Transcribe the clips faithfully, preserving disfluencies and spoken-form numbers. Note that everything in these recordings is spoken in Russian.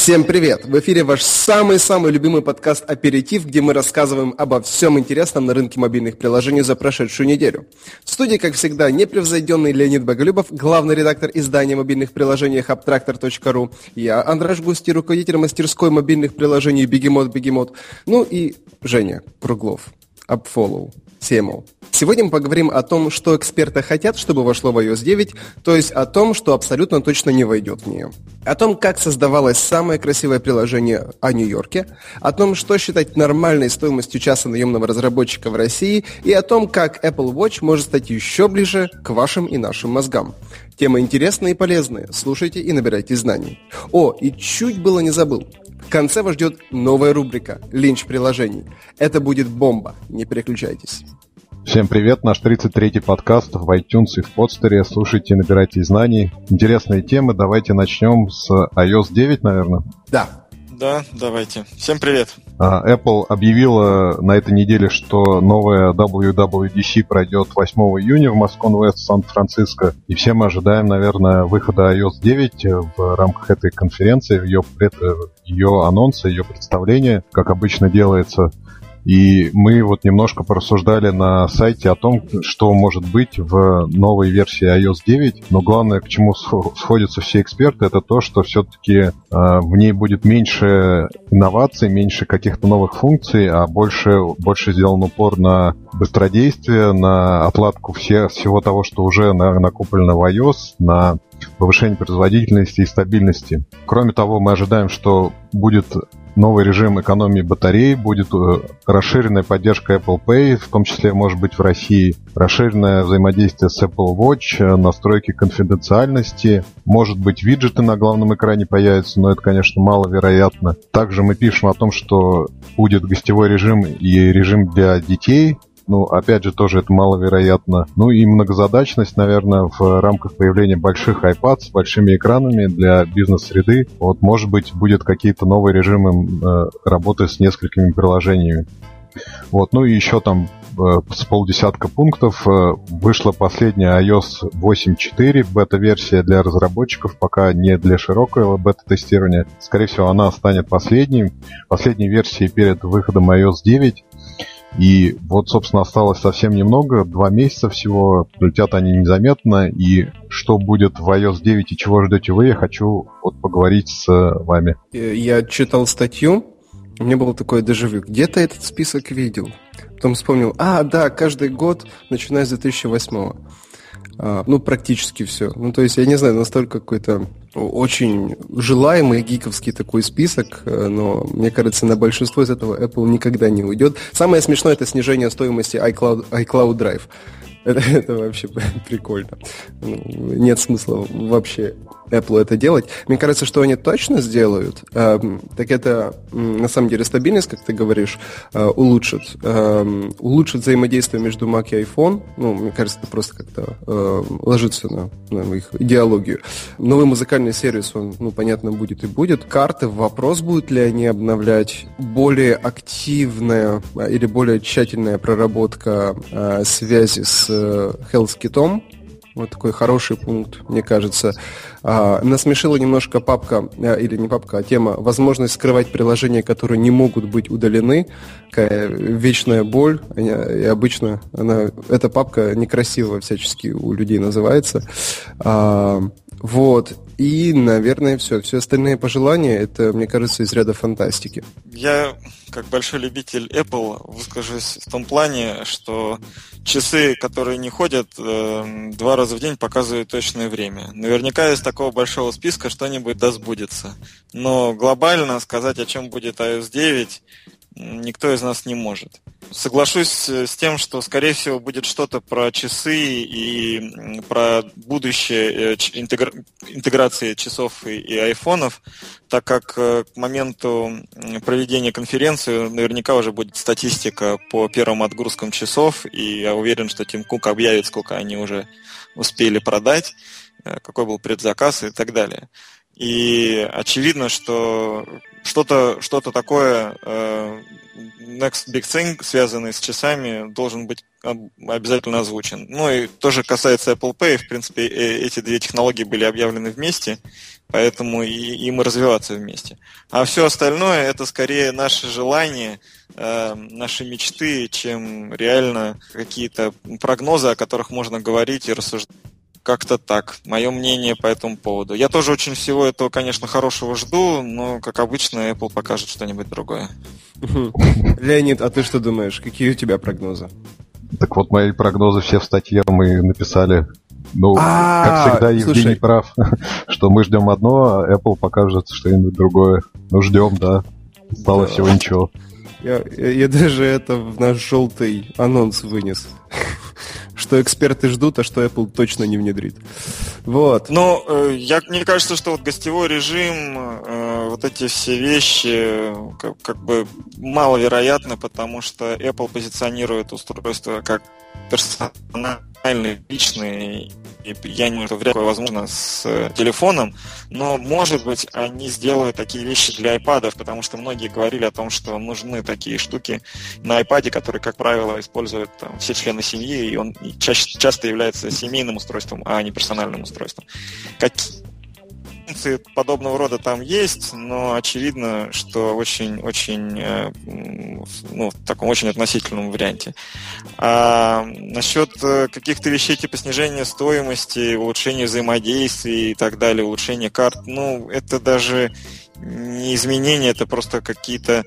Всем привет! В эфире ваш самый-самый любимый подкаст «Аперитив», где мы рассказываем обо всем интересном на рынке мобильных приложений за прошедшую неделю. В студии, как всегда, непревзойденный Леонид Боголюбов, главный редактор издания мобильных приложений App Tractor точка ру. Я, Андрей Густи, руководитель мастерской мобильных приложений «Бегемот Бегемот». Ну и Женя Круглов, UpFollow, си эм о. Сегодня мы поговорим о том, что эксперты хотят, чтобы вошло в iOS девять, то есть о том, что абсолютно точно не войдет в нее. О том, как создавалось самое красивое приложение о Нью-Йорке, о том, что считать нормальной стоимостью часа наемного разработчика в России и о том, как Apple Watch может стать еще ближе к вашим и нашим мозгам. Темы интересные и полезные, слушайте и набирайте знаний. О, и чуть было не забыл. В конце вас ждет новая рубрика «Линч приложений». Это будет бомба, не переключайтесь. Всем привет, наш тридцать третий подкаст в iTunes и в Подстере. Слушайте, набирайте знаний. Интересные темы, давайте начнем с iOS девять, наверное. Да. Да, давайте. Всем привет. Apple объявила на этой неделе, что новая дабл ю дабл ю ди си пройдет восьмого июня в Moscone West, Сан-Франциско. И все мы ожидаем, наверное, выхода iOS девять в рамках этой конференции, ее, ее анонса, ее представления, как обычно делается. И мы вот немножко порассуждали на сайте о том, что может быть в новой версии iOS девять. Но главное, к чему сходятся все эксперты, это то, что все-таки э, в ней будет меньше инноваций, меньше каких-то новых функций, а больше, больше сделан упор на быстродействие, на отладку все, всего того, что уже на, накоплено в iOS, на повышение производительности и стабильности. Кроме того, мы ожидаем, что будет новый режим экономии батареи, будет расширенная поддержка Apple Pay, в том числе, может быть, в России, расширенное взаимодействие с Apple Watch, настройки конфиденциальности, может быть, виджеты на главном экране появятся, но это, конечно, маловероятно. Также мы пишем о том, что будет гостевой режим и режим для детей. Ну, опять же, тоже это маловероятно. Ну и многозадачность, наверное, в рамках появления больших iPad с большими экранами для бизнес-среды. Вот, может быть, будут какие-то новые режимы э, работы с несколькими приложениями. Вот, ну и еще там э, с полдесятка пунктов э, вышла последняя iOS восемь четыре бета-версия для разработчиков, пока не для широкого бета-тестирования. Скорее всего, она станет последней, последней версией перед выходом iOS девять. И вот, собственно, осталось совсем немного, два месяца всего, летят они незаметно, и что будет в iOS девять и чего ждете вы, я хочу вот поговорить с вами. Я читал статью, у меня было такое дежавю, где-то этот список видел, потом вспомнил, а, да, каждый год, начиная с две тысячи восьмого. Ну, практически все. Ну, то есть, я не знаю, настолько какой-то очень желаемый гиковский такой список, но, мне кажется, на большинство из этого Apple никогда не уйдет. Самое смешное – это снижение стоимости iCloud, iCloud Drive. Это, это вообще прикольно. Нет смысла вообще Apple это делать. Мне кажется, что они точно сделают, э, так это, на самом деле, стабильность, как ты говоришь, э, улучшит. Э, улучшит взаимодействие между Mac и iPhone. Ну, мне кажется, это просто как-то э, ложится на, на их идеологию. Новый музыкальный сервис, он, ну, понятно, будет и будет. Карты, вопрос, будут ли они обновлять. Более активная или более тщательная проработка э, связи с э, HealthKit. Вот такой хороший пункт, мне кажется. А, насмешила немножко папка, а, или не папка, а тема «Возможность скрывать приложения, которые не могут быть удалены». Такая вечная боль. И обычно она, эта папка некрасиво всячески у людей называется. А, вот. И, наверное, все. Все остальные пожелания, это, мне кажется, из ряда фантастики. Я, как большой любитель Apple, выскажусь в том плане, что часы, которые не ходят, два раза в день показывают точное время. Наверняка из такого большого списка что-нибудь да сбудется. Но глобально сказать, о чем будет iOS девять, никто из нас не может. Соглашусь с тем, что, скорее всего, будет что-то про часы и про будущее интегра... интеграции часов и айфонов, так как к моменту проведения конференции наверняка уже будет статистика по первым отгрузкам часов, и я уверен, что Тим Кук объявит, сколько они уже успели продать, какой был предзаказ и так далее. И очевидно, что что-то, что-то такое, next big thing, связанное с часами, должен быть обязательно озвучен. Ну и тоже касается Apple Pay, в принципе, эти две технологии были объявлены вместе, поэтому и, им и развиваться вместе. А все остальное – это скорее наши желания, э, наши мечты, чем реально какие-то прогнозы, о которых можно говорить и рассуждать. Как-то так. Мое мнение по этому поводу. Я тоже очень всего этого, конечно, хорошего жду, но, как обычно, Apple покажет что-нибудь другое. Леонид, а ты что думаешь? Какие у тебя прогнозы? Так вот, мои прогнозы все в статье мы написали. Ну, как всегда, Евгений прав, что мы ждем одно, а Apple покажет что-нибудь другое. Ну, ждем, да. Стало всего ничего. Я, я, я даже это в наш желтый анонс вынес. Что эксперты ждут, а что Apple точно не внедрит. Вот. Ну, э, я, мне кажется, что вот гостевой режим, э, вот эти все вещи как, как бы маловероятны, потому что Apple позиционирует устройство как персональный, личный. И я не знаю, вряд ли возможно с телефоном, но, может быть, они сделают такие вещи для iPad'ов, потому что многие говорили о том, что нужны такие штуки на iPad'е, которые, как правило, используют там, все члены семьи, и он чаще, часто является семейным устройством, а не персональным устройством. Какие функции подобного рода там есть, но очевидно, что очень-очень, ну, в таком очень относительном варианте. А насчет каких-то вещей типа снижения стоимости, улучшения взаимодействия и так далее, улучшения карт, ну, это даже не изменения, это просто какие-то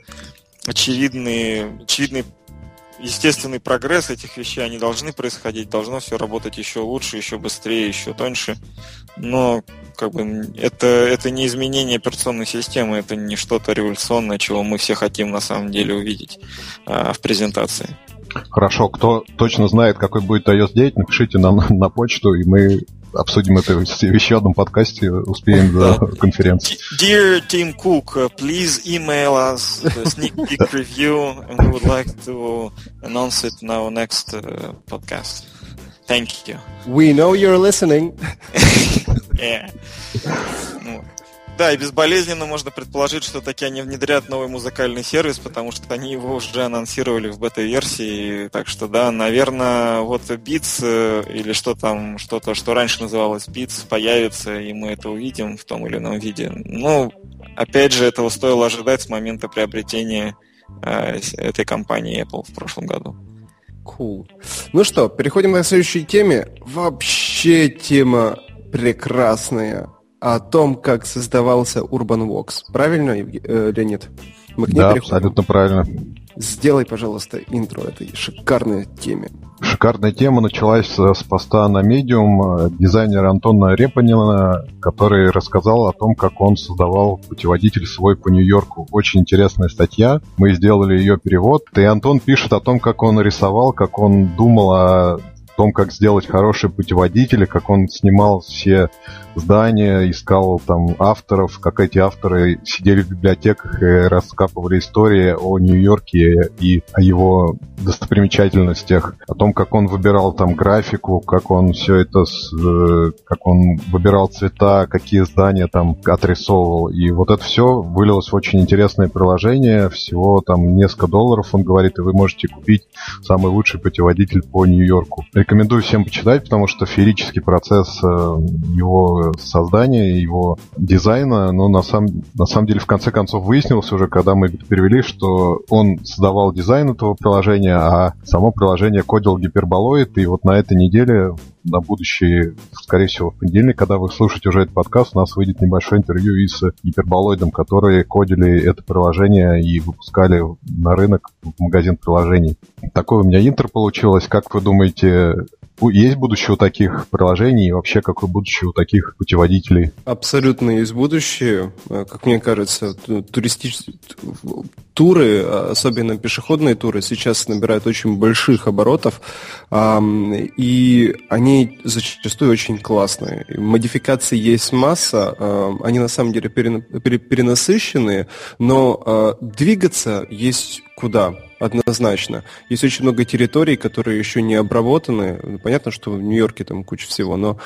очевидные, очевидные естественный прогресс этих вещей, они должны происходить, должно все работать еще лучше, еще быстрее, еще тоньше. Но как бы это, это не изменение операционной системы, это не что-то революционное, чего мы все хотим на самом деле увидеть а, в презентации. Хорошо, кто точно знает, какой будет iOS девять, напишите нам на почту, и мы обсудим это в еще одном подкасте, успеем до конференции. Dear Tim Cook, please email us the sneak peek review, and we would like to announce it in our next uh, podcast. Thank you. We know you're listening. Yeah. Ну, да, и безболезненно можно предположить, что таки они внедрят новый музыкальный сервис, потому что они его уже анонсировали в бета-версии, так что да, наверное, вот Beats или что там, что-то, что раньше называлось Beats, появится, и мы это увидим в том или ином виде. Ну, опять же, этого стоило ожидать с момента приобретения э, этой компании Apple в прошлом году. Cool. Ну что, переходим к следующей теме. Вообще тема прекрасная. О том, как создавался Urban Walks. Правильно, Леонид? Мы к ней да, переходим. Абсолютно правильно. Сделай, пожалуйста, интро этой шикарной теме. Шикарная тема началась с поста на Medium дизайнера Антона Репанина, который рассказал о том, как он создавал путеводитель свой по Нью-Йорку. Очень интересная статья. Мы сделали ее перевод. И Антон пишет о том, как он рисовал, как он думал о... о том, как сделать хорошие путеводители, как он снимал все здания, искал там авторов, как эти авторы сидели в библиотеках и раскапывали истории о Нью-Йорке и о его достопримечательностях, о том, как он выбирал там графику, как он все это, как он выбирал цвета, какие здания там отрисовывал. И вот это все вылилось в очень интересное приложение. Всего там несколько долларов, он говорит, и вы можете купить самый лучший путеводитель по Нью-Йорку. Рекомендую всем почитать, потому что феерический процесс его создания, его дизайна, но на самом, на самом деле в конце концов выяснилось уже, когда мы перевели, что он создавал дизайн этого приложения, а само приложение кодил Гиперболоид, и вот на этой неделе, на будущее, скорее всего, в понедельник, когда вы слушаете уже этот подкаст, у нас выйдет небольшое интервью и с Гиперболоидом, которые кодили это приложение и выпускали на рынок в магазин приложений. Такое у меня интро получилось. Как вы думаете, есть будущее у таких приложений и вообще какое будущее у таких путеводителей? Абсолютно есть будущее. Как мне кажется, туристические туры, особенно пешеходные туры, сейчас набирают очень больших оборотов, и они зачастую очень классные. Модификаций есть масса, они на самом деле перенасыщенные, но двигаться есть куда. однозначно. Есть очень много территорий, которые еще не обработаны. Понятно, что в Нью-Йорке там куча всего, но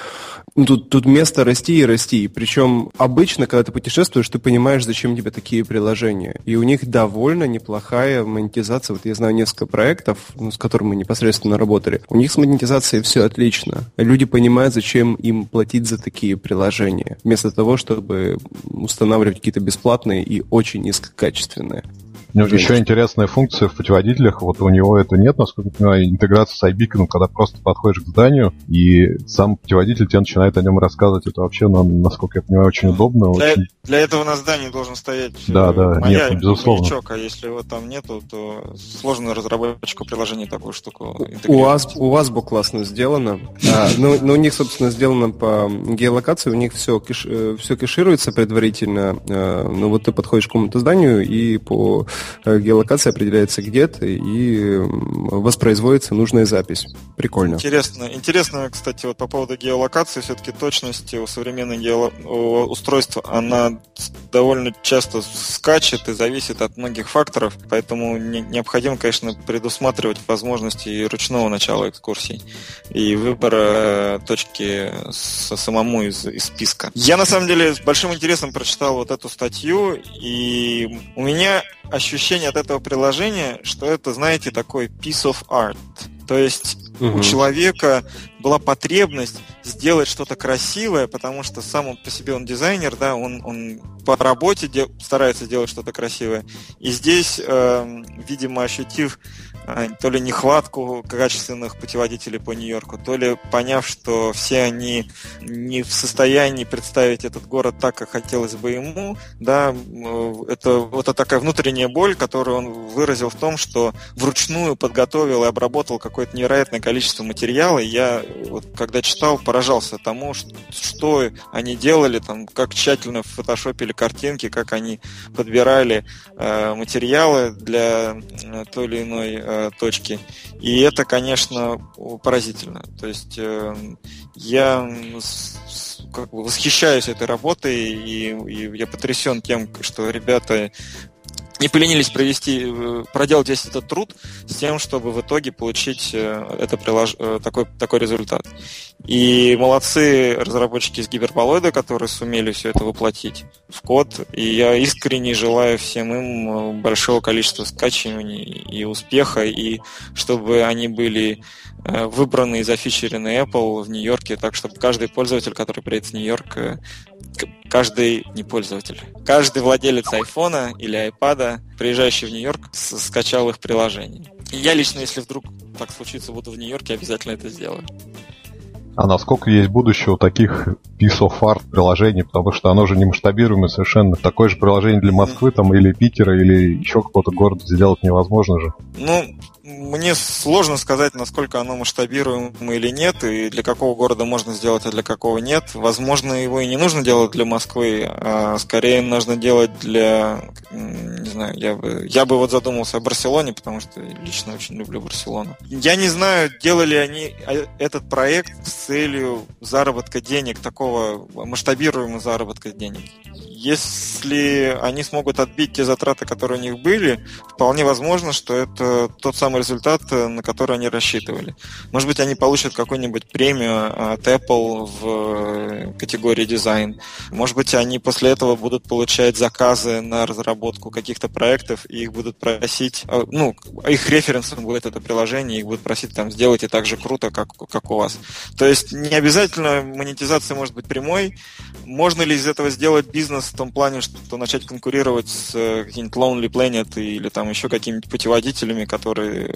тут, тут место расти и расти. Причем обычно, когда ты путешествуешь, ты понимаешь, зачем тебе такие приложения. И у них довольно неплохая монетизация. Вот я знаю несколько проектов, ну, с которыми мы непосредственно работали. У них с монетизацией все отлично. Люди понимают, зачем им платить за такие приложения, вместо того, чтобы устанавливать какие-то бесплатные и очень низкокачественные. Еще интересная функция в путеводителях, вот у него это нет, насколько я понимаю, интеграция с iBeacon, когда просто подходишь к зданию, и сам путеводитель тебе начинает о нем рассказывать. Это вообще, насколько я понимаю, очень удобно. Для, очень... для этого на здании должен стоять да, да, моя нет, безусловно. маячок, а если его там нету, то сложно разработчику приложения такую штуку интегрировать. У Азбу классно сделано, но у них, собственно, сделано по геолокации, у них все кэшируется предварительно, но вот ты подходишь к какому-то зданию и по... геолокация определяется где-то и воспроизводится нужная запись. Прикольно. Интересно, интересно, кстати, вот по поводу геолокации, все-таки точность у современных геоло... устройств, она довольно часто скачет и зависит от многих факторов, поэтому не... необходимо, конечно, предусматривать возможности ручного начала экскурсий и выбора точки со самому из... из списка. Я, на самом деле, с большим интересом прочитал вот эту статью, и у меня... ощущение от этого приложения, что это, знаете, такой piece of art. То есть угу. у человека была потребность сделать что-то красивое, потому что сам он по себе он дизайнер, да, он, он по работе де- старается делать что-то красивое. И здесь, э, видимо, ощутив э, то ли нехватку качественных путеводителей по Нью-Йорку, то ли поняв, что все они не в состоянии представить этот город так, как хотелось бы ему, да, э, это, это такая внутренняя боль, которую он выразил в том, что вручную подготовил и обработал какое-то невероятное количество материала. Я вот, когда читал, поражался тому, что, что они делали, там, как тщательно фотошопили картинки, как они подбирали э, материалы для э, той или иной э, точки. И это, конечно, поразительно. То есть э, я с, как бы восхищаюсь этой работой, и, и я потрясен тем, что ребята... не поленились провести, проделать весь этот труд с тем, чтобы в итоге получить это прилож... такой, такой результат. И молодцы разработчики из Гиперболоида, которые сумели все это воплотить в код. И я искренне желаю всем им большого количества скачиваний и успеха, и чтобы они были выбраны и зафичерены Apple в Нью-Йорке, так чтобы каждый пользователь, который приедет в Нью-Йорк, каждый, не пользователь, каждый владелец айфона или айпада, приезжающий в Нью-Йорк, скачал их приложение. И я лично, если вдруг так случится, буду в Нью-Йорке, обязательно это сделаю. А насколько есть будущее у таких piece of art приложений, потому что оно же не масштабируемое совершенно. Такое же приложение для Москвы там, или Питера, или еще какого-то города сделать невозможно же. Ну, мне сложно сказать, насколько оно масштабируемо или нет, и для какого города можно сделать, а для какого нет. Возможно, его и не нужно делать для Москвы, а скорее нужно делать для... Не знаю, я бы, я бы вот задумался о Барселоне, потому что лично очень люблю Барселону. Я не знаю, делали они этот проект с целью заработка денег, такого масштабируемого заработка денег. Если они смогут отбить те затраты, которые у них были, вполне возможно, что это тот самый результат, на который они рассчитывали. Может быть, они получат какую-нибудь премию от Apple в категории дизайн. Может быть, они после этого будут получать заказы на разработку каких-то проектов, и их будут просить, ну, их референсом будет это приложение, их будут просить там сделайте так же круто, как, как у вас. То есть не обязательно монетизация может быть прямой. Можно ли из этого сделать бизнес в том плане, что начать конкурировать с каким-нибудь Lonely Planet или там еще какими-нибудь путеводителями, которые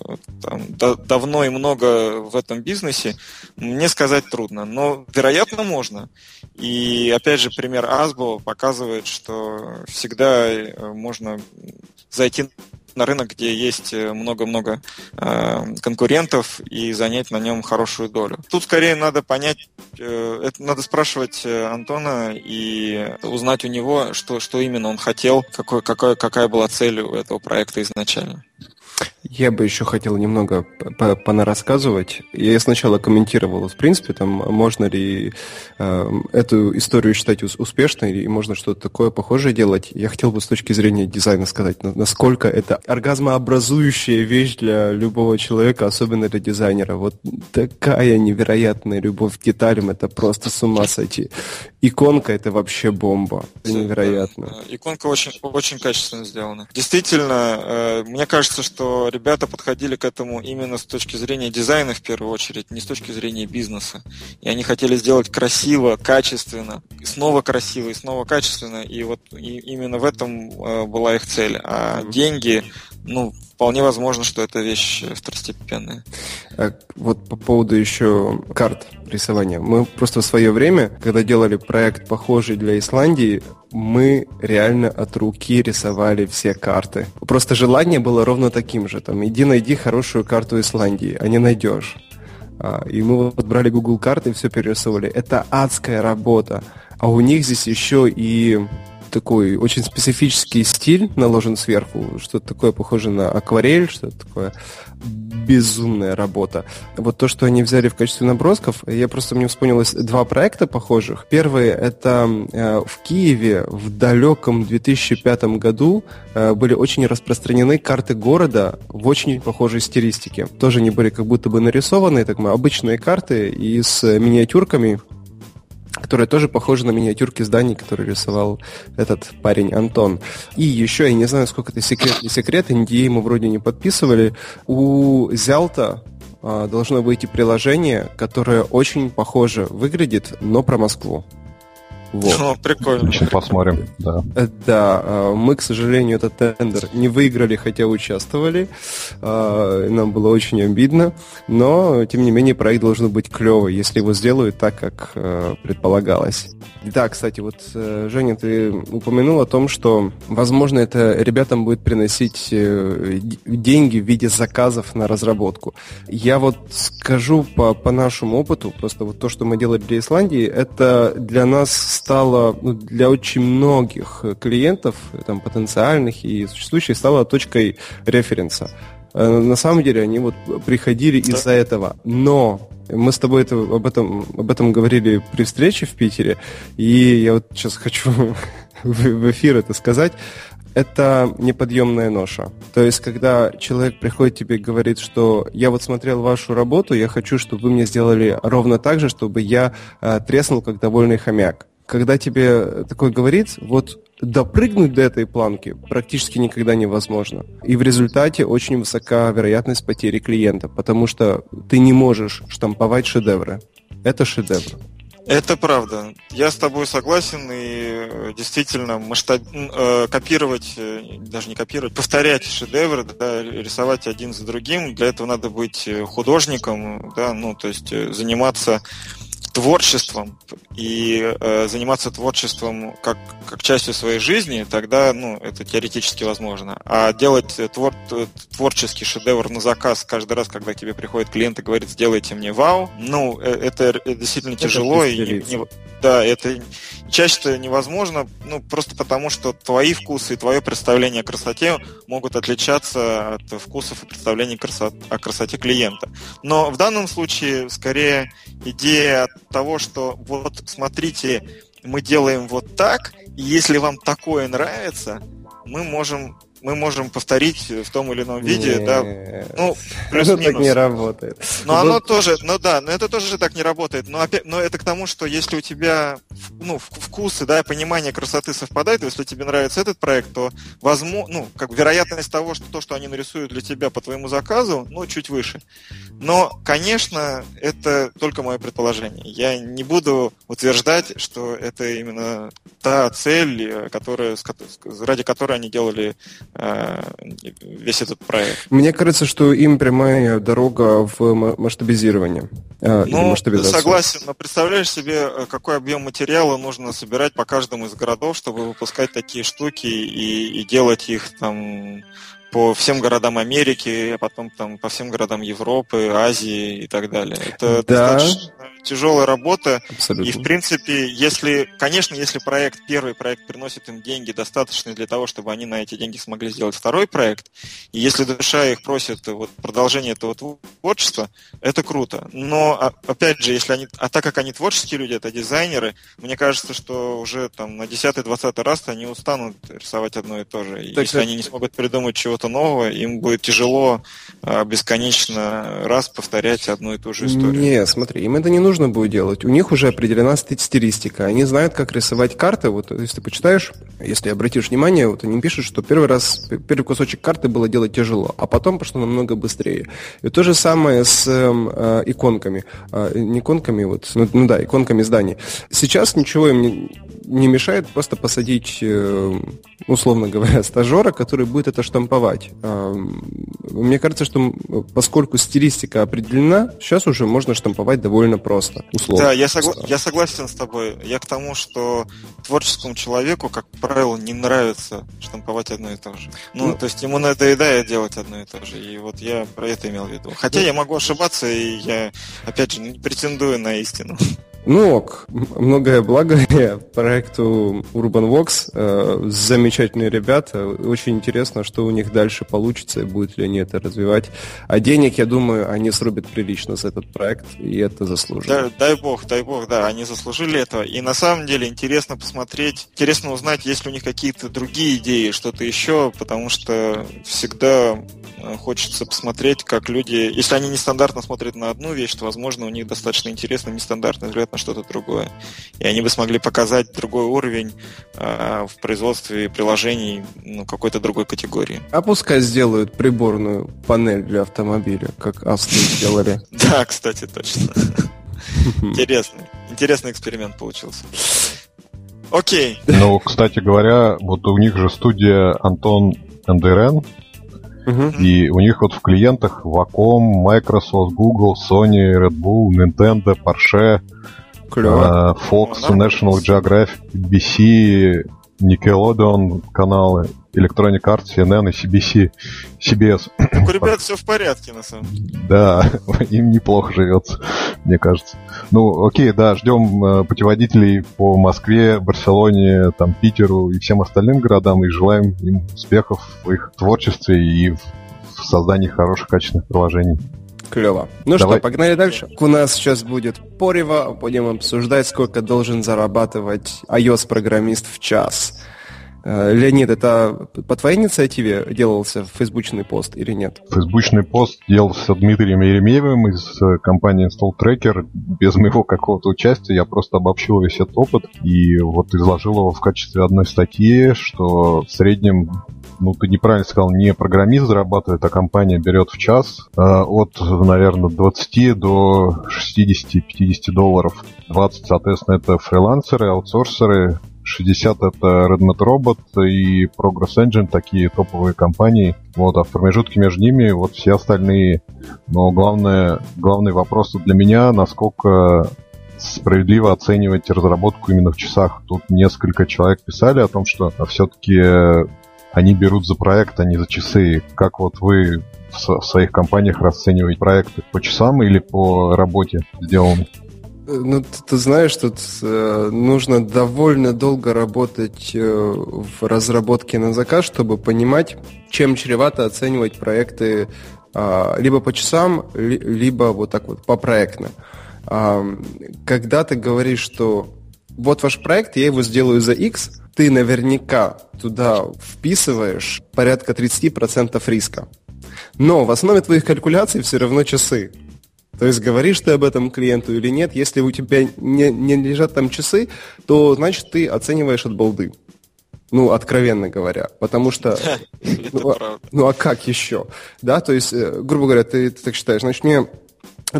там, да, давно и много в этом бизнесе? Мне сказать трудно, но вероятно можно. И опять же пример Азбо показывает, что всегда можно зайти на рынок, где есть много-много э, конкурентов, и занять на нем хорошую долю. Тут скорее надо понять, э, это надо спрашивать Антона и узнать у него, что, что именно он хотел, какой, какая, какая была цель у этого проекта изначально. Я бы еще хотел немного понарассказывать. Я сначала комментировал, в принципе, там, можно ли э, эту историю считать успешной, и можно что-то такое похожее делать. Я хотел бы с точки зрения дизайна сказать, насколько это оргазмообразующая вещь для любого человека, особенно для дизайнера. Вот такая невероятная любовь к деталям, это просто с ума сойти. Иконка — это вообще бомба. Это невероятно. Иконка очень, очень качественно сделана. Действительно, э, мне кажется, что ребята подходили к этому именно с точки зрения дизайна в первую очередь, не с точки зрения бизнеса. И они хотели сделать красиво, качественно, и снова красиво, и снова качественно. И вот и именно в этом была их цель. А деньги, ну, вполне возможно, что это вещь второстепенная. А вот по поводу еще карт рисования. Мы просто в свое время, когда делали проект похожий для Исландии, мы реально от руки рисовали все карты. Просто желание было ровно таким же. Там, иди найди хорошую карту Исландии, а не найдешь. И мы вот брали Google карты и все перерисовали. Это адская работа. А у них здесь еще и... такой очень специфический стиль наложен сверху, что-то такое похоже на акварель, что-то такое. Безумная работа. Вот то, что они взяли в качестве набросков, я просто, мне вспомнилось два проекта похожих. Первый — это э, в Киеве в далеком две тысячи пятом году э, были очень распространены карты города в очень похожей стилистике. Тоже они были как будто бы нарисованы, так мы обычные карты и с миниатюрками, которая тоже похожа на миниатюрки зданий, которые рисовал этот парень Антон. И еще, я не знаю, сколько это секрет, не секрет, эн ди эй ему вроде не подписывали, у Зялта а, должно выйти приложение, которое очень похоже выглядит, но про Москву. Вот. О, прикольно. Еще посмотрим. Да. Да, мы, к сожалению, этот тендер не выиграли, хотя участвовали. Нам было очень обидно. Но, тем не менее, проект должен быть клевый, если его сделают так, как предполагалось. Да, кстати, вот, Женя, ты упомянул о том, что, возможно, это ребятам будет приносить деньги в виде заказов на разработку. Я вот скажу по, по нашему опыту, просто вот то, что мы делали для Исландии, это для нас стало, для очень многих клиентов, там, потенциальных и существующих, стало точкой референса. На самом деле они вот приходили, да, из-за этого. Но мы с тобой это, об, этом, об этом говорили при встрече в Питере, и я вот сейчас хочу в эфир это сказать. Это неподъемная ноша. То есть, когда человек приходит тебе и говорит, что я вот смотрел вашу работу, я хочу, чтобы вы мне сделали ровно так же, чтобы я э, треснул, как довольный хомяк. Когда тебе такой говорит, вот допрыгнуть до этой планки практически никогда невозможно. И в результате очень высока вероятность потери клиента, потому что ты не можешь штамповать шедевры. Это шедевр. Это правда. Я с тобой согласен, и действительно масштаб... копировать, даже не копировать, повторять шедевры, да, рисовать один за другим, для этого надо быть художником, да, ну, то есть заниматься творчеством и э, заниматься творчеством как, как частью своей жизни, тогда, ну, это теоретически возможно. А делать твор, творческий шедевр на заказ каждый раз, когда к тебе приходит клиент и говорит, сделайте мне вау, ну, это, это действительно это тяжело. И не, не, да, это чаще невозможно, ну, просто потому, что твои вкусы и твое представление о красоте могут отличаться от вкусов и представлений красот, о красоте клиента. Но в данном случае, скорее, идея от того, что вот смотрите, мы делаем вот так, и если вам такое нравится, мы можем, мы можем повторить в том или ином виде. Нет, да, ну, плюс-минус. Это так не работает. Но вот. Оно тоже, ну да, но это тоже так не работает. Но, опять, но это к тому, что если у тебя, ну, вкусы, да, понимание красоты совпадает, если тебе нравится этот проект, то возможно, ну, как вероятность того, что то, что они нарисуют для тебя по твоему заказу, ну, чуть выше. Но, конечно, это только мое предположение. Я не буду утверждать, что это именно та цель, которая, ради которой они делали весь этот проект. Мне кажется, что им прямая дорога в масштабизирование. Ну, согласен, но представляешь себе, какой объем материала нужно собирать по каждому из городов, чтобы выпускать такие штуки и, и делать их там по всем городам Америки, а потом там по всем городам Европы, Азии и так далее. Это да, достаточно тяжелая работа. Абсолютно. И, в принципе, если, конечно, если проект, первый проект приносит им деньги, достаточно для того, чтобы они на эти деньги смогли сделать второй проект, и если душа их просит вот, продолжение этого творчества, это круто. Но, опять же, если они, а так как они творческие люди, это дизайнеры, мне кажется, что уже там на десятый-двадцатый раз они устанут рисовать одно и то же. Так, если так... они не смогут придумать чего-то нового, им будет тяжело бесконечно раз повторять одну и ту же историю. Не, смотри, им это не нужно будет делать. У них уже определена стилистика. Они знают, как рисовать карты. Вот если ты почитаешь, если обратишь внимание, вот они пишут, что первый раз, первый кусочек карты было делать тяжело, а потом пошло намного быстрее. И то же самое с э, иконками. Э, не иконками, вот, ну, ну да, иконками зданий. Сейчас ничего им не, не мешает просто посадить, э, условно говоря, стажера, который будет это штамповать. Э, мне кажется, что поскольку стилистика определена, сейчас уже можно штамповать довольно просто. Условно. Да, я, согла- я согласен с тобой. Я к тому, что творческому человеку, как правило, не нравится штамповать одно и то же. Ну, ну, то есть ему надоедает делать одно и то же. И вот я про это имел в виду. Хотя да. Я могу ошибаться, и я, опять же, не претендую на истину. Ну ок, многое благо проекту Urban Walks, э, замечательные ребята, очень интересно, что у них дальше получится и будут ли они это развивать. А денег, я думаю, они срубят прилично за этот проект, и это заслужили. Да, дай бог, дай бог, да, они заслужили этого. И на самом деле интересно посмотреть, интересно узнать, есть ли у них какие-то другие идеи, что-то еще, потому что всегда хочется посмотреть, как люди, если они нестандартно смотрят на одну вещь, то, возможно, у них достаточно интересный нестандартный взгляд на что-то другое. И они бы смогли показать другой уровень э, в производстве приложений, ну, какой-то другой категории. А пускай сделают приборную панель для автомобиля, как Aston сделали. Да, кстати, точно. Интересный. Интересный эксперимент получился. Окей. Ну, кстати говоря, вот у них же студия Антон Андерен. Uh-huh. И у них вот в клиентах Wacom, Microsoft, Google, Sony, Red Bull, Nintendo, Porsche, uh, Fox, oh, National Geographic, би би си, Nickelodeon каналы, Electronic Arts, си эн эн и си би эс. Так у ребят все в порядке, на самом деле. Да, им неплохо живется, мне кажется. Ну, окей, да, ждем э, путеводителей по Москве, Барселоне, там, Питеру и всем остальным городам, и желаем им успехов в их творчестве и в создании хороших, качественных приложений. Клево. Ну Давай. Что, погнали дальше. У нас сейчас будет порево, будем обсуждать, сколько должен зарабатывать iOS-программист в час. Леонид, это по твоей инициативе делался фейсбучный пост или нет? Фейсбучный пост делался Дмитрием Еремеевым из компании Install Tracker. Без моего какого-то участия я просто обобщил весь этот опыт и вот изложил его в качестве одной статьи, что в среднем, ну ты неправильно сказал, не программист зарабатывает, а компания берет в час от, наверное, двадцати до шестидесяти-пятидесяти долларов. двадцать, соответственно, это фрилансеры, аутсорсеры, шестьдесят это RedMat Robot и Progress Engine, такие топовые компании. Вот, а в промежутке между ними вот все остальные. Но главное, главный вопрос для меня, насколько справедливо оценивать разработку именно в часах. Тут несколько человек писали о том, что все-таки они берут за проект, а не за часы. Как вот вы в своих компаниях расцениваете проекты? По часам или по работе сделанной? Ну, ты, ты знаешь, тут э, нужно довольно долго работать э, в разработке на заказ, чтобы понимать, чем чревато оценивать проекты э, либо по часам, ли, либо вот так вот попроектно. Э, когда ты говоришь, что вот ваш проект, я его сделаю за X, ты наверняка туда вписываешь порядка тридцать процентов риска. Но в основе твоих калькуляций все равно часы. То есть говоришь ты об этом клиенту или нет, если у тебя не, не лежат там часы, то, значит, ты оцениваешь от балды. Ну, откровенно говоря. Потому что... Ну, а, ну, а как еще? Да, то есть, грубо говоря, ты, ты так считаешь, значит, мне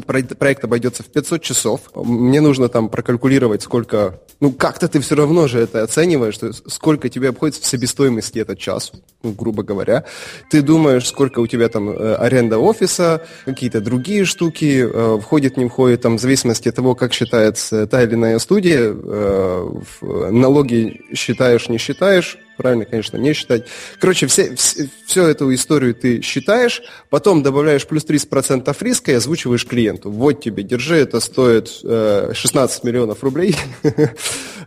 проект обойдется в пятьсот часов, мне нужно там прокалькулировать, сколько... Ну, как-то ты все равно же это оцениваешь, сколько тебе обходится в себестоимости этот час, ну, грубо говоря. Ты думаешь, сколько у тебя там аренда офиса, какие-то другие штуки, э, входит, не входит, там, в зависимости от того, как считается та или иная студия, э, налоги считаешь, не считаешь, правильно, конечно, не считать. Короче, все, все, всю эту историю ты считаешь, потом добавляешь плюс тридцать процентов риска и озвучиваешь клиенту. Вот тебе, держи, это стоит э, шестнадцать миллионов рублей.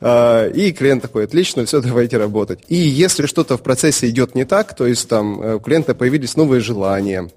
И клиент такой: отлично, все, давайте работать. И если что-то в процессе идет не так, то есть там у клиента появились новые желания,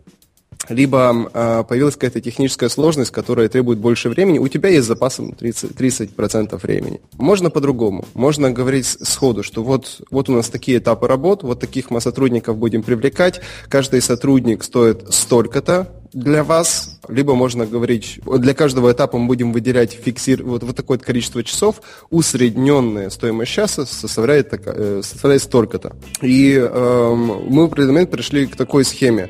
либо э, появилась какая-то техническая сложность, которая требует больше времени, у тебя есть запасом тридцать процентов времени. Можно по-другому. Можно говорить сходу, что вот, вот у нас такие этапы работ, вот таких мы сотрудников будем привлекать, каждый сотрудник стоит столько-то для вас, либо можно говорить, для каждого этапа мы будем выделять фиксир... вот, вот такое количество часов, усредненная стоимость часа составляет, такая, составляет столько-то. И э, мы в этот момент пришли к такой схеме,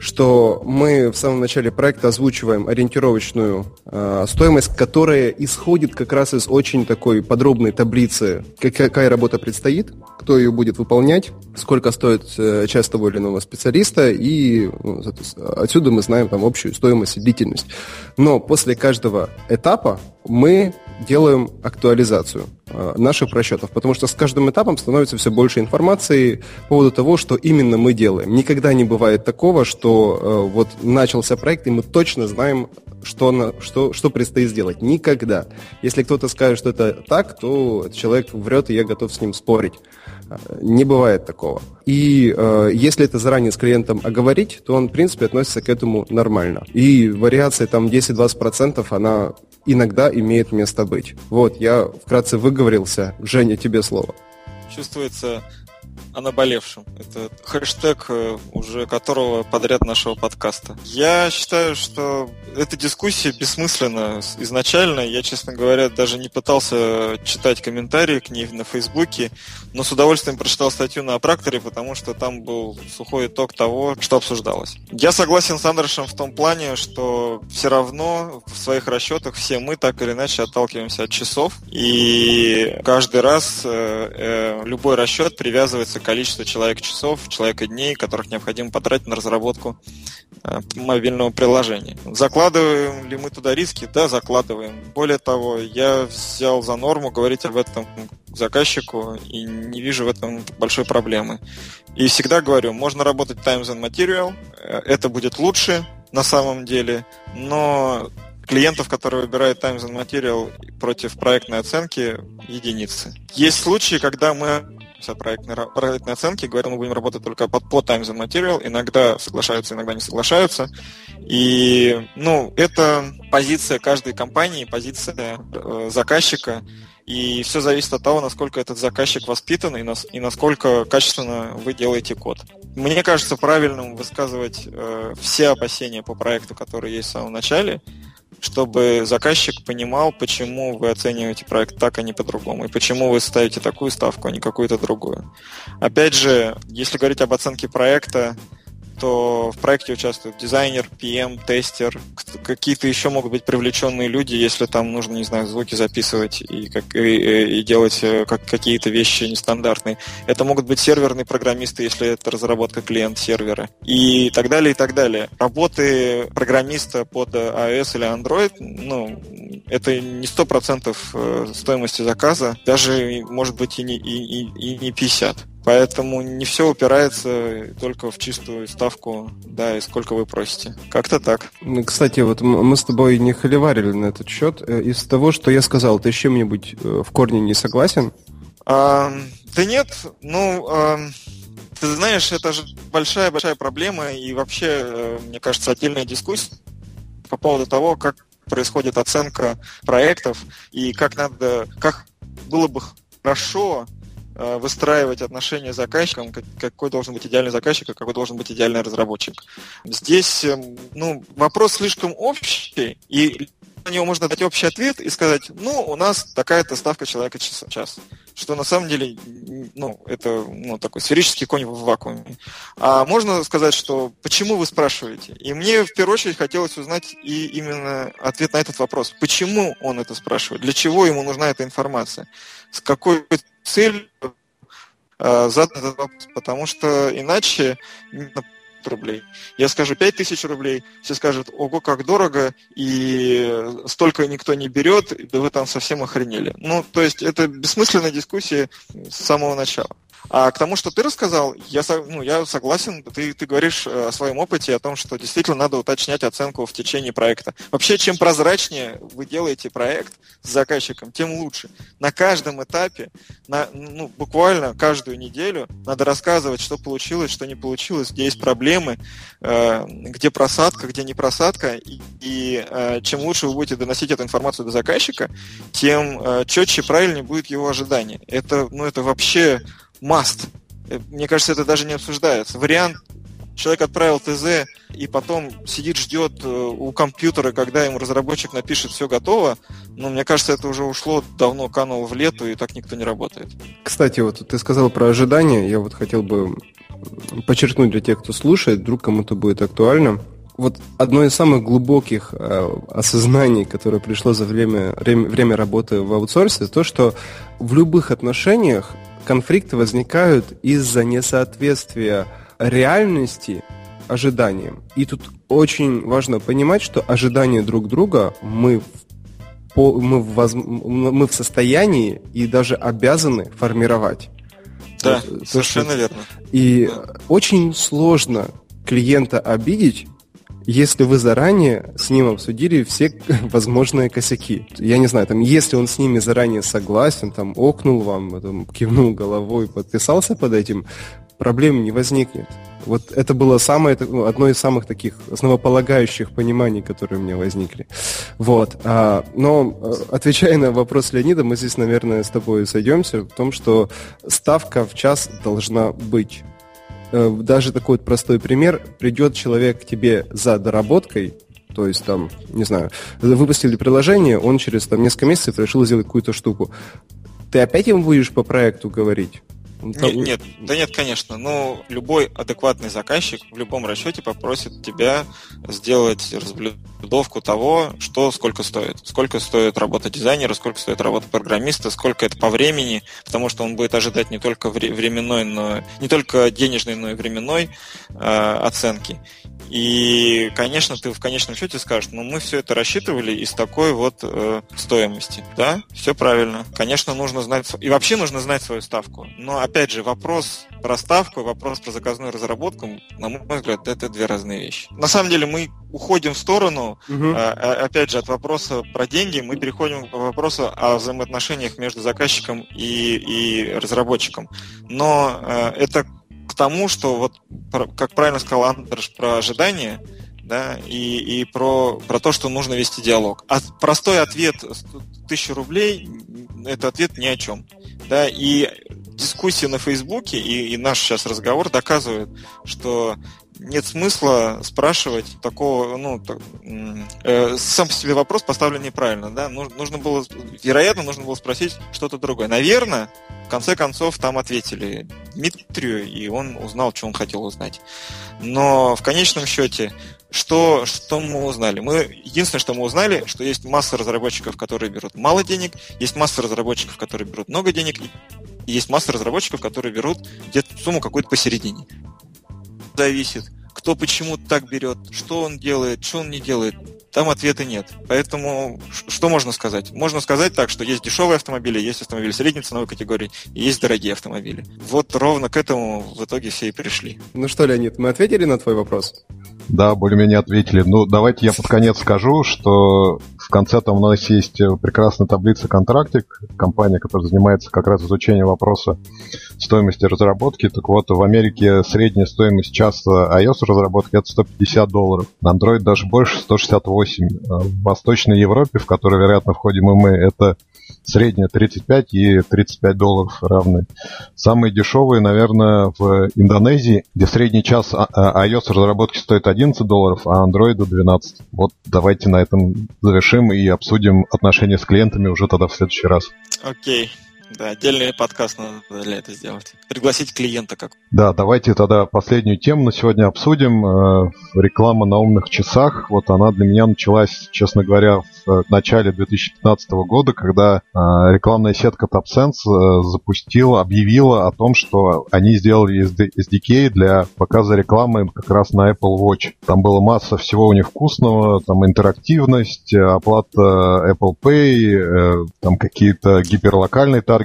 что мы в самом начале проекта озвучиваем ориентировочную э, стоимость, которая исходит как раз из очень такой подробной таблицы, какая работа предстоит, кто ее будет выполнять, сколько стоит э, час того или иного специалиста, и ну, отсюда мы знаем там общую стоимость и длительность. Но после каждого этапа мы делаем актуализацию э, наших расчетов, потому что с каждым этапом становится все больше информации по поводу того, что именно мы делаем. Никогда не бывает такого, что э, вот начался проект, и мы точно знаем, что, на, что, что предстоит сделать. Никогда. Если кто-то скажет, что это так, то человек врет, и я готов с ним спорить. Не бывает такого. И э, если это заранее с клиентом оговорить, то он, в принципе, относится к этому нормально. И вариация там десять-двадцать процентов, она иногда имеет место быть. Вот, я вкратце выговорился. Женя, тебе слово. Чувствуется о наболевшем. Это хэштег, уже которого подряд нашего подкаста. Я считаю, что эта дискуссия бессмысленна изначально. Я, честно говоря, даже не пытался читать комментарии к ней на Фейсбуке, но с удовольствием прочитал статью на AppTractor, потому что там был сухой итог того, что обсуждалось. Я согласен с Андрешем в том плане, что все равно в своих расчетах все мы так или иначе отталкиваемся от часов, и каждый раз любой расчет привязывается к количеству человек-часов, человека-дней, которых необходимо потратить на разработку мобильного приложения. Закладываем ли мы туда риски? Да, закладываем. Более того, я взял за норму говорить об этом заказчику и не вижу в этом большой проблемы. И всегда говорю, можно работать time and material, это будет лучше на самом деле, но клиентов, которые выбирают time and material против проектной оценки, единицы. Есть случаи, когда мы от проектной, проектной оценки, говорят, мы будем работать только под, по time and material, иногда соглашаются, иногда не соглашаются. И, ну, это позиция каждой компании, позиция э, заказчика, и все зависит от того, насколько этот заказчик воспитан и, нас, и насколько качественно вы делаете код. Мне кажется правильным высказывать э, все опасения по проекту, которые есть в самом начале, чтобы заказчик понимал, почему вы оцениваете проект так, а не по-другому, и почему вы ставите такую ставку, а не какую-то другую. Опять же, если говорить об оценке проекта, то в проекте участвуют дизайнер, пи эм, тестер, какие-то еще могут быть привлеченные люди, если там нужно, не знаю, звуки записывать и, как, и, и делать как, какие-то вещи нестандартные. Это могут быть серверные программисты, если это разработка клиент-сервера. И так далее, и так далее. Работы программиста под iOS или Android, ну, это не сто процентов стоимости заказа, даже, может быть, и не, и, и, и не пятьдесят процентов. Поэтому не все упирается только в чистую ставку, да, и сколько вы просите. Как-то так. Кстати, вот мы с тобой не холиварили на этот счет. Из того, что я сказал, ты с чем-нибудь в корне не согласен? А, да нет, ну... А... Ты знаешь, это же большая-большая проблема, и вообще, мне кажется, отдельная дискуссия по поводу того, как происходит оценка проектов, и как надо, как было бы хорошо выстраивать отношения с заказчиком, какой должен быть идеальный заказчик, а какой должен быть идеальный разработчик. Здесь, ну, вопрос слишком общий, и на него можно дать общий ответ и сказать, ну, у нас такая-то ставка человека в час. Что на самом деле, ну, это, ну, такой сферический конь в вакууме. А можно сказать, что почему вы спрашиваете? И мне в первую очередь хотелось узнать и именно ответ на этот вопрос. Почему он это спрашивает? Для чего ему нужна эта информация? С какой целью э, задан этот вопрос? Потому что иначе... рублей. Я скажу пять тысяч рублей, все скажут, ого, как дорого, и столько никто не берет, да вы там совсем охренели. Ну, то есть это бессмысленная дискуссия с самого начала. А к тому, что ты рассказал, я, ну, я согласен, ты, ты говоришь о своем опыте, о том, что действительно надо уточнять оценку в течение проекта. Вообще, чем прозрачнее вы делаете проект с заказчиком, тем лучше. На каждом этапе, на, ну, буквально каждую неделю надо рассказывать, что получилось, что не получилось, где есть проблемы, где просадка, где не просадка. И, и чем лучше вы будете доносить эту информацию до заказчика, тем четче и правильнее будет его ожидание. Это, ну, это вообще... must. Мне кажется, это даже не обсуждается. Вариант, человек отправил ТЗ и потом сидит, ждет у компьютера, когда ему разработчик напишет «все готово», но мне кажется, это уже ушло, давно кануло в лету, и так никто не работает. Кстати, вот ты сказал про ожидания, я вот хотел бы подчеркнуть для тех, кто слушает, вдруг кому-то будет актуально. Вот одно из самых глубоких э, осознаний, которое пришло за время, время, время работы в аутсорсе, то, что в любых отношениях конфликты возникают из-за несоответствия реальности ожиданиям. И тут очень важно понимать, что ожидания друг друга мы в, по, мы в, воз, мы в состоянии и даже обязаны формировать. Да, то, совершенно то, что... верно. И да. Очень сложно клиента обидеть, если вы заранее с ним обсудили все возможные косяки. Я не знаю, там, если он с ними заранее согласен, там, окнул вам, там, кивнул головой, подписался под этим, проблем не возникнет. Вот это было самое, одно из самых таких основополагающих пониманий, которые у меня возникли. Вот. Но, отвечая на вопрос Леонида, мы здесь, наверное, с тобой сойдемся в том, что ставка в час должна быть. Даже такой вот простой пример. Придет человек к тебе за доработкой, то есть там, не знаю, выпустили приложение, он через там, несколько месяцев решил сделать какую-то штуку. Ты опять ему будешь по проекту говорить? Там... Нет, нет, да нет, конечно. Но любой адекватный заказчик в любом расчете попросит тебя сделать разблюдовку того, что сколько стоит. Сколько стоит работа дизайнера, сколько стоит работа программиста, сколько это по времени, потому что он будет ожидать не только временной, но не только денежной, но и временной э, оценки. И, конечно, ты в конечном счете скажешь, ну, мы все это рассчитывали из такой вот э, стоимости. Да, все правильно. Конечно, нужно знать... И вообще нужно знать свою ставку. Но, опять же, вопрос про ставку и вопрос про заказную разработку, на мой взгляд, это две разные вещи. На самом деле, мы уходим в сторону, угу. опять же, от вопроса про деньги, мы переходим к вопросу о взаимоотношениях между заказчиком и, и разработчиком. Но это... к тому, что, вот, как правильно сказал Андрош, про ожидания, да, и, и про, про то, что нужно вести диалог. А простой ответ тысяча рублей – это ответ ни о чем. Да, и дискуссии на Фейсбуке и, и наш сейчас разговор доказывают, что нет смысла спрашивать такого, ну, так, э, сам по себе вопрос поставлен неправильно, да, нужно было, вероятно, нужно было спросить что-то другое. Наверное, в конце концов, там ответили Дмитрию, и он узнал, что он хотел узнать. Но в конечном счете, что, что мы узнали? Мы, единственное, что мы узнали, что есть масса разработчиков, которые берут мало денег, есть масса разработчиков, которые берут много денег, и есть масса разработчиков, которые берут где-то сумму какую-то посередине. Зависит, кто почему так берет, что он делает, что он не делает. Там ответа нет. Поэтому что можно сказать? Можно сказать так, что есть дешевые автомобили, есть автомобили средней ценовой категории, есть дорогие автомобили. Вот ровно к этому в итоге все и пришли. Ну что, Леонид, мы ответили на твой вопрос? Да, более-менее ответили. Ну, давайте я под конец скажу, что в конце там у нас есть прекрасная таблица «Контрактик», компания, которая занимается как раз изучением вопроса стоимости разработки. Так вот, в Америке средняя стоимость часа iOS-разработки – это сто пятьдесят долларов. На Android даже больше – сто шестьдесят восемь. В Восточной Европе, в которой, вероятно, входим и мы, это средняя тридцать пять и тридцать пять долларов равны. Самые дешевые, наверное, в Индонезии, где средний час iOS-разработки стоит одиннадцать долларов, а Android двенадцать. Вот давайте на этом завершим и обсудим отношения с клиентами уже тогда в следующий раз. Окей. Да, отдельный подкаст надо для этого сделать. Пригласить клиента как. Да, давайте тогда последнюю тему на сегодня обсудим. Реклама на умных часах. Вот она для меня началась, честно говоря, в начале две тысячи пятнадцатого года, когда рекламная сетка TopSense запустила, объявила о том, что они сделали эс ди кей для показа рекламы как раз на Apple Watch. Там была масса всего у них вкусного, там интерактивность, оплата Apple Pay, там какие-то гиперлокальные таргеты,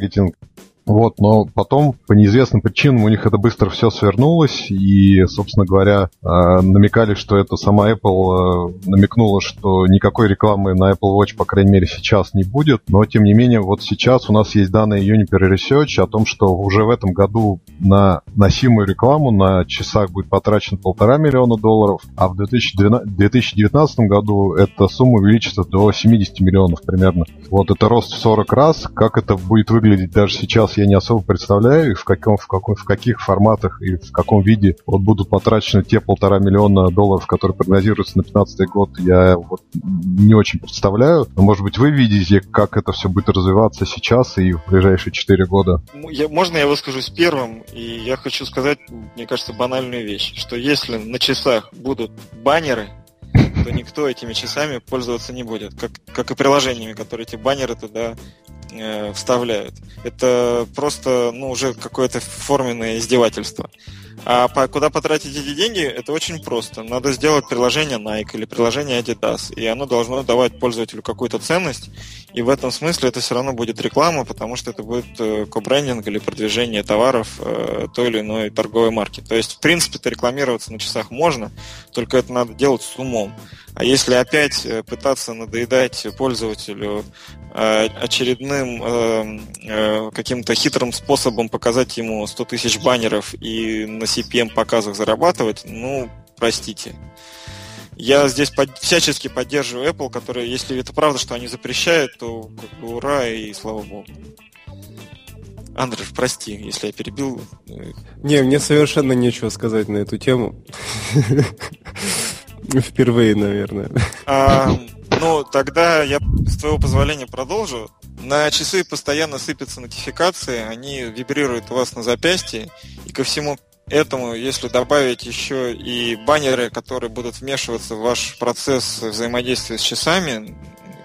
Вот, но потом по неизвестным причинам у них это быстро все свернулось, и, собственно говоря, намекали, что это сама Apple намекнула, что никакой рекламы на Apple Watch, по крайней мере, сейчас не будет. Но, тем не менее, вот сейчас у нас есть данные Juniper Research о том, что уже в этом году на носимую рекламу на часах будет потрачено полтора миллиона долларов, а в две тысячи девятнадцатом году эта сумма увеличится до семидесяти миллионов примерно. Вот это рост в сорок раз. Как это будет выглядеть даже сейчас, я не особо представляю, в, каком, в, каком, в каких форматах и в каком виде вот будут потрачены те полтора миллиона долларов, которые прогнозируются на пятнадцатый год, я вот не очень представляю. Но, может быть, вы видите, как это все будет развиваться сейчас и в ближайшие четыре года? Я, можно я выскажусь первым? И я хочу сказать, мне кажется, банальную вещь, что если на часах будут баннеры, то никто этими часами пользоваться не будет, как, как и приложениями, которые эти баннеры туда э, вставляют. Это просто, ну, уже какое-то форменное издевательство. А по, куда потратить эти деньги, это очень просто. Надо сделать приложение Nike или приложение Adidas, и оно должно давать пользователю какую-то ценность, и в этом смысле это все равно будет реклама, потому что это будет кобрендинг или продвижение товаров э, той или иной торговой марки. То есть, в принципе-то, рекламироваться на часах можно, только это надо делать с умом. А если опять пытаться надоедать пользователю очередным каким-то хитрым способом показать ему сто тысяч баннеров и на си пи эм-показах зарабатывать, ну, простите. Я здесь под... всячески поддерживаю Apple, которая, если это правда, что они запрещают, то как бы ура и слава богу. Андрюш, прости, если я перебил. Не, мне совершенно нечего сказать на эту тему. Впервые, наверное. А, ну, тогда я, с твоего позволения, продолжу. На часы постоянно сыпятся нотификации, они вибрируют у вас на запястье, и ко всему этому, если добавить еще и баннеры, которые будут вмешиваться в ваш процесс взаимодействия с часами,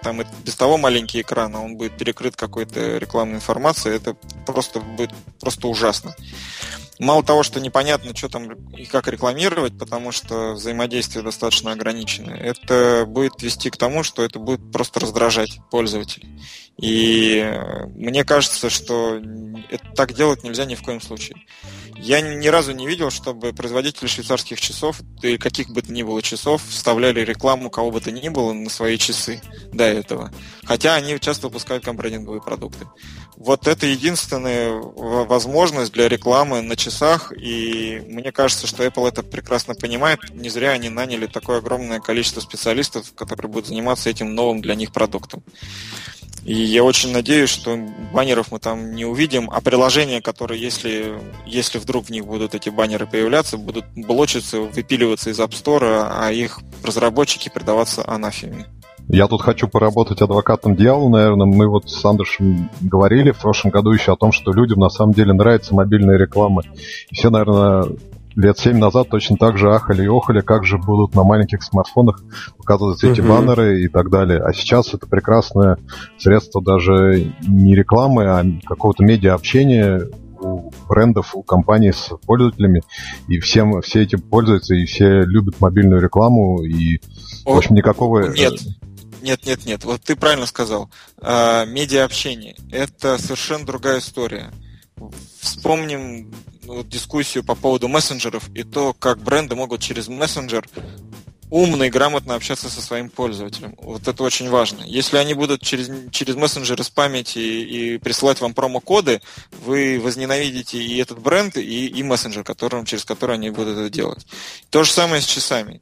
там и без того маленький экран, а он будет перекрыт какой-то рекламной информацией, это просто будет просто ужасно. Мало того, что непонятно, что там и как рекламировать, потому что взаимодействие достаточно ограничено, это будет вести к тому, что это будет просто раздражать пользователей. И мне кажется, что это так делать нельзя ни в коем случае. Я ни разу не видел, чтобы производители швейцарских часов, или каких бы то ни было часов, вставляли рекламу кого бы то ни было на свои часы до этого. Хотя они часто выпускают компрендинговые продукты. Вот это единственная возможность для рекламы на часах, и мне кажется, что Apple это прекрасно понимает. Не зря они наняли такое огромное количество специалистов, которые будут заниматься этим новым для них продуктом. И я очень надеюсь, что баннеров мы там не увидим, а приложения, которые, если, если вдруг в них будут эти баннеры появляться, будут блочиться, выпиливаться из App Store, а их разработчики предаваться анафеме. Я тут хочу поработать адвокатом дьявола, наверное. Мы вот с Андрешем говорили в прошлом году еще о том, что людям на самом деле нравятся мобильные рекламы. И все, наверное, лет семь назад точно так же ахали и охали, как же будут на маленьких смартфонах показываться эти uh-huh. баннеры и так далее. А сейчас это прекрасное средство даже не рекламы, а какого-то медиа-общения у брендов, у компаний с пользователями. И всем, все этим пользуются, и все любят мобильную рекламу. И, О, в общем, никакого... Нет. Нет, нет, нет, вот ты правильно сказал. А, медиа-общение – это совершенно другая история. Вспомним вот дискуссию по поводу мессенджеров и то, как бренды могут через мессенджер умно и грамотно общаться со своим пользователем. Вот это очень важно. Если они будут через, через мессенджеры спамить и, и присылать вам промокоды, вы возненавидите и этот бренд, и, и мессенджер, которым, через который они будут это делать. То же самое с часами.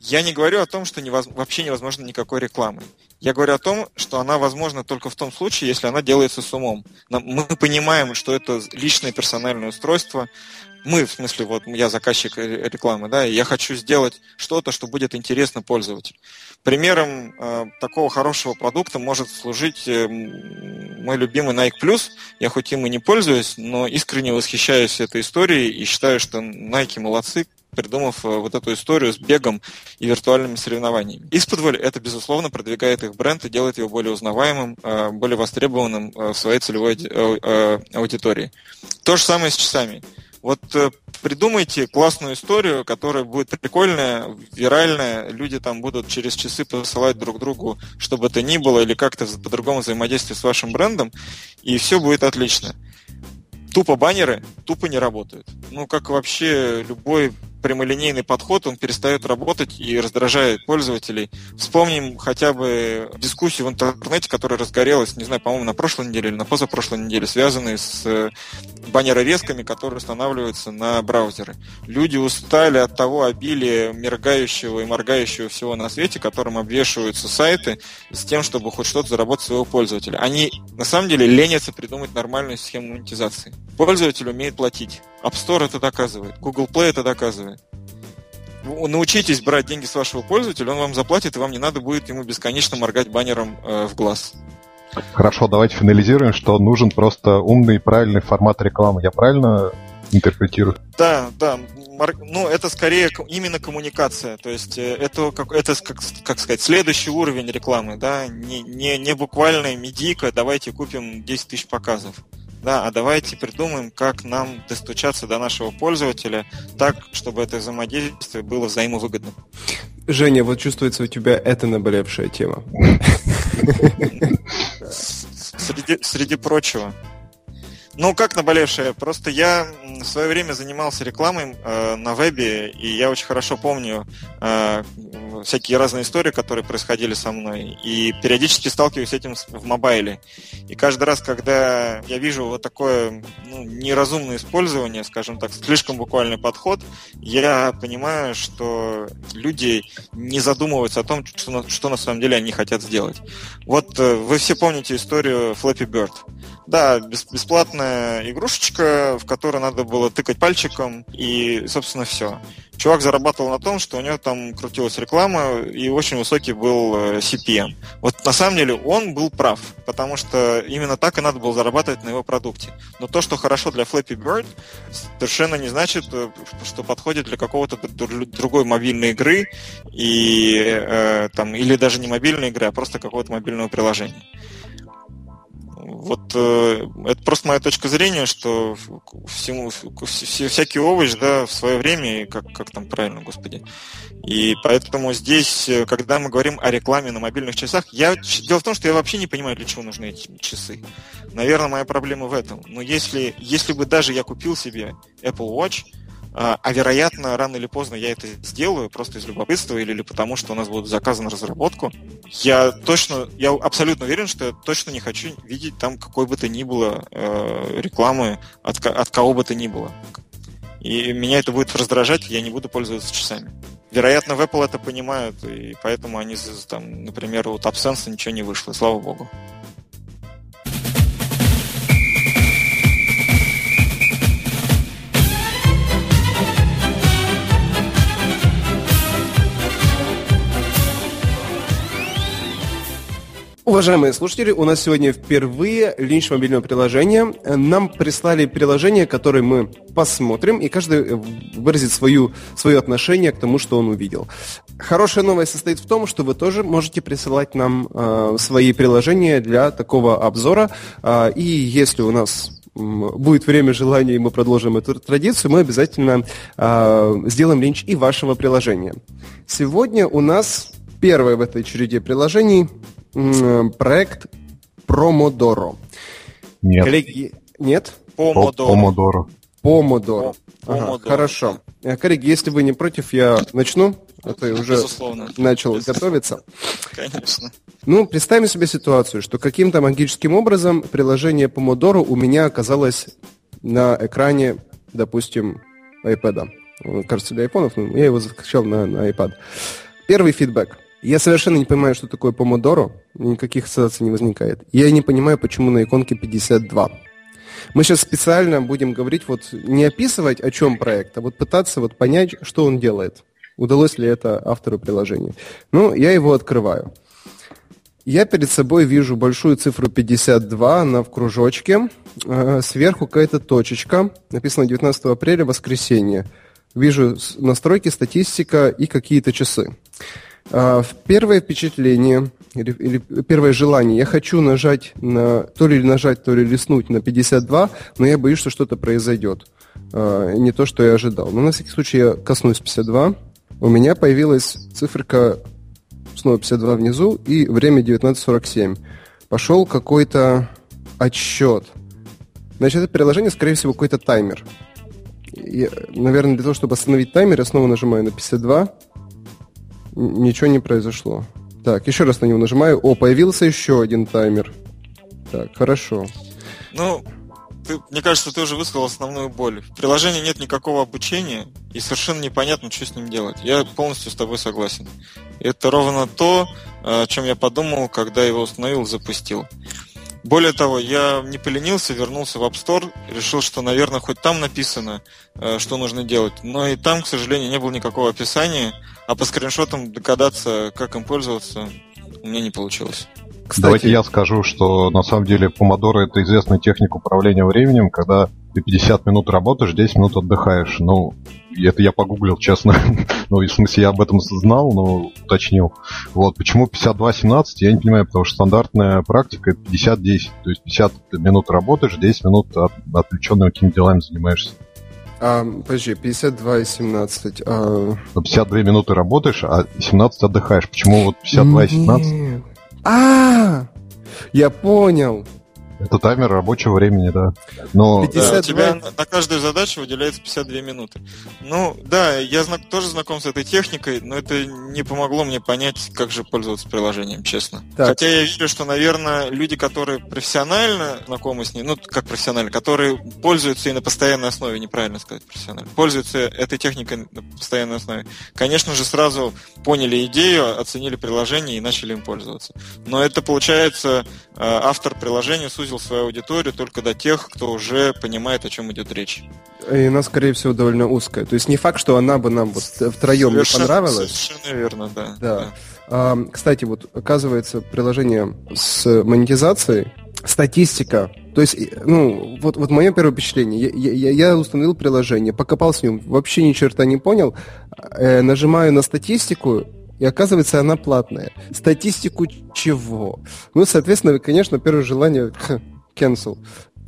Я не говорю о том, что невоз... вообще невозможно никакой рекламы. Я говорю о том, что она возможна только в том случае, если она делается с умом. Мы понимаем, что это личное персональное устройство. Мы, в смысле, вот я заказчик рекламы, да, и я хочу сделать что-то, что будет интересно пользователю. Примером э, такого хорошего продукта может служить э, мой любимый Nike+. Я хоть им и не пользуюсь, но искренне восхищаюсь этой историей и считаю, что Nike молодцы, придумав вот эту историю с бегом и виртуальными соревнованиями. Исподволь это, безусловно, продвигает их бренд и делает его более узнаваемым, более востребованным в своей целевой аудитории. То же самое с часами. Вот придумайте классную историю, которая будет прикольная, виральная, люди там будут через часы посылать друг другу, что бы то ни было, или как-то по-другому взаимодействовать с вашим брендом, и все будет отлично. тупо баннеры тупо не работают. Ну, как вообще любой прямолинейный подход, он перестает работать и раздражает пользователей. Вспомним хотя бы дискуссию в интернете, которая разгорелась, не знаю, по-моему, на прошлой неделе или на позапрошлой неделе, связанные с баннерорезками, которые устанавливаются на браузеры. Люди устали от того обилия мигающего и моргающего всего на свете, которым обвешиваются сайты, с тем, чтобы хоть что-то заработать своего пользователя. Они, на самом деле, ленятся придумать нормальную схему монетизации. Пользователь умеет платить. App Store это доказывает, Google Play это доказывает. Научитесь брать деньги с вашего пользователя, он вам заплатит, и вам не надо будет ему бесконечно моргать баннером э, в глаз. Хорошо, давайте финализируем, что нужен просто умный и правильный формат рекламы. Я правильно интерпретирую? Да, да. Ну, это скорее именно коммуникация. То есть это, как, это, как, как сказать, следующий уровень рекламы. Да? Не, не, не буквально медийка, давайте купим десять тысяч показов. Да, а давайте придумаем, как нам достучаться до нашего пользователя так, чтобы это взаимодействие было взаимовыгодным. Женя, вот чувствуется у тебя это наболевшая тема. Среди прочего. Ну, как наболевшая? Просто я в свое время занимался рекламой э, на вебе, и я очень хорошо помню э, всякие разные истории, которые происходили со мной, и периодически сталкиваюсь с этим в мобайле. И каждый раз, когда я вижу вот такое ну, неразумное использование, скажем так, слишком буквальный подход, я понимаю, что люди не задумываются о том, что на, что на самом деле они хотят сделать. Вот э, вы все помните историю Flappy Bird. Да, бесплатно игрушечка, в которой надо было тыкать пальчиком, и, собственно, все. Чувак зарабатывал на том, что у него там крутилась реклама, и очень высокий был си пи эм. Вот на самом деле он был прав, потому что именно так и надо было зарабатывать на его продукте. Но то, что хорошо для Flappy Bird, совершенно не значит, что подходит для какого-то другой мобильной игры, и, э, там, или даже не мобильной игры, а просто какого-то мобильного приложения. Вот э, это просто моя точка зрения, что всему, все, всякий овощ, да, в свое время, как, как там правильно, господи. И поэтому здесь, когда мы говорим о рекламе на мобильных часах, я, дело в том, что я вообще не понимаю, для чего нужны эти часы. Наверное, моя проблема в этом. Но если, если бы даже я купил себе Apple Watch, а вероятно, рано или поздно я это сделаю, просто из любопытства или, или потому, что у нас будут заказы на разработку. Я точно, я абсолютно уверен, что я точно не хочу видеть там какой бы то ни было э, рекламы от, от кого бы то ни было. И меня это будет раздражать, я не буду пользоваться часами. Вероятно, в Apple это понимают, и поэтому они, там, например, у AppSense ничего не вышло, слава богу. Уважаемые слушатели, у нас сегодня впервые линч мобильного приложения. Нам прислали приложение, которое мы посмотрим, и каждый выразит свою, свое отношение к тому, что он увидел. Хорошая новость состоит в том, что вы тоже можете присылать нам э, свои приложения для такого обзора. Э, и если у нас будет время, желание, и мы продолжим эту традицию, мы обязательно э, сделаем линч и вашего приложения. Сегодня у нас первое в этой череде приложений – проект Помодоро. Нет. Коллеги, нет? Помодоро. Помодоро. Помодоро. Ага, хорошо. Коллеги, если вы не против, я начну. А то я уже Безусловно. начал Безусловно. готовиться. Конечно. Ну, представим себе ситуацию, что каким-то магическим образом приложение Помодоро у меня оказалось на экране, допустим, iPad. Кажется, для айфонов, но я его закачал на, на iPad. Первый фидбэк. Я совершенно не понимаю, что такое помодоро, никаких ассоциаций не возникает. Я не понимаю, почему на иконке пятьдесят два. Мы сейчас специально будем говорить, вот не описывать, о чем проект, а вот пытаться вот понять, что он делает. Удалось ли это автору приложения. Ну, я его открываю. Я перед собой вижу большую цифру пятьдесят два, она в кружочке. Сверху какая-то точечка, написано девятнадцатого апреля, воскресенье. Вижу настройки, статистика и какие-то часы. Первое впечатление или, или первое желание. Я хочу нажать на то ли нажать, то ли лиснуть на пятьдесят два, но я боюсь, что что-то произойдет. Не то, что я ожидал. Но на всякий случай я коснусь пятьдесят два. У меня появилась циферка снова пятьдесят два внизу и время девятнадцать сорок семь. Пошел какой-то отсчет. Значит, это приложение, скорее всего, какой-то таймер. Я, наверное, для того, чтобы остановить таймер, я снова нажимаю на пятьдесят два. Ничего не произошло. Так, еще раз на него нажимаю. О, появился еще один таймер. Так, хорошо. Ну, ты, мне кажется, ты уже высказал основную боль. В приложении нет никакого обучения, и совершенно непонятно, что с ним делать. Я полностью с тобой согласен. Это ровно то, о чем я подумал, когда его установил и запустил. Более того, я не поленился, вернулся в App Store, решил, что, наверное, хоть там написано, что нужно делать. Но и там, к сожалению, не было никакого описания, а по скриншотам догадаться, как им пользоваться, у меня не получилось. Кстати, давайте я скажу, что на самом деле Помодоро — это известная техника управления временем, когда ты пятьдесят минут работаешь, десять минут отдыхаешь. Ну, это я погуглил, честно. Ну, в смысле, я об этом знал, но уточнил. Вот, почему пятьдесят два семнадцать, я не понимаю, потому что стандартная практика — это пятьдесят десять. То есть пятьдесят минут работаешь, десять минут от, отвлеченными какими-то делами занимаешься. А, подожди, пятьдесят два и семнадцать. А... пятьдесят две минуты работаешь, а семнадцать отдыхаешь. Почему вот пятьдесят два и семнадцать? Нет. А, я понял. Это таймер рабочего времени, да. Но пятьдесят два... да, у тебя на каждую задачу выделяется пятьдесят две минуты. Ну, да, я знак... тоже знаком с этой техникой, но это не помогло мне понять, как же пользоваться приложением, честно. Так. Хотя я вижу, что, наверное, люди, которые профессионально знакомы с ней, ну, как профессионально, которые пользуются и на постоянной основе, неправильно сказать профессионально, пользуются этой техникой на постоянной основе, конечно же, сразу поняли идею, оценили приложение и начали им пользоваться. Но это, получается, автор приложения сузил свою аудиторию только до тех, кто уже понимает, о чем идет речь. И она, скорее всего, довольно узкая. То есть не факт, что она бы нам вот втроем не понравилась. Совершенно верно, да. да. да. А, кстати, вот оказывается, приложение с монетизацией, статистика. То есть, ну, вот, вот мое первое впечатление. Я, я, я установил приложение, покопал с ним, вообще ни черта не понял. Э, нажимаю на статистику, и оказывается, она платная. Статистику чего? Ну, соответственно, конечно, первое желание – cancel.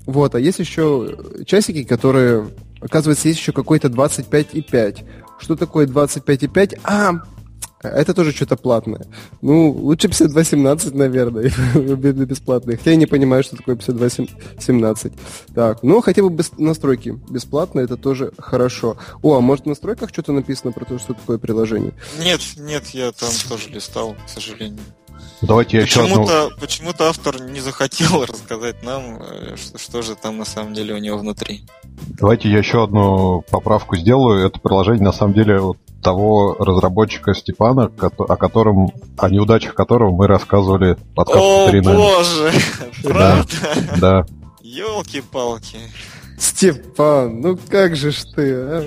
Вот, а есть еще часики, которые... Оказывается, есть еще какой-то двадцать пять и пять. Что такое двадцать пять и пять? А, это тоже что-то платное. Ну, лучше пятьдесят два семнадцать, наверное, бесплатное. Хотя я не понимаю, что такое пятьдесят два семнадцать. Так, ну, хотя бы без настройки бесплатно, это тоже хорошо. О, а может в настройках что-то написано про то, что такое приложение? Нет, нет, я там тоже листал, к сожалению. Давайте я почему-то, одну... почему-то автор не захотел рассказать нам, что, что же там на самом деле у него внутри. Давайте я еще одну поправку сделаю. Это приложение на самом деле того разработчика Степана, о котором, о неудачах которого мы рассказывали в подкасте. О, три, боже! Правда? Да. Ёлки-палки. Степан, ну как же ж ты, а?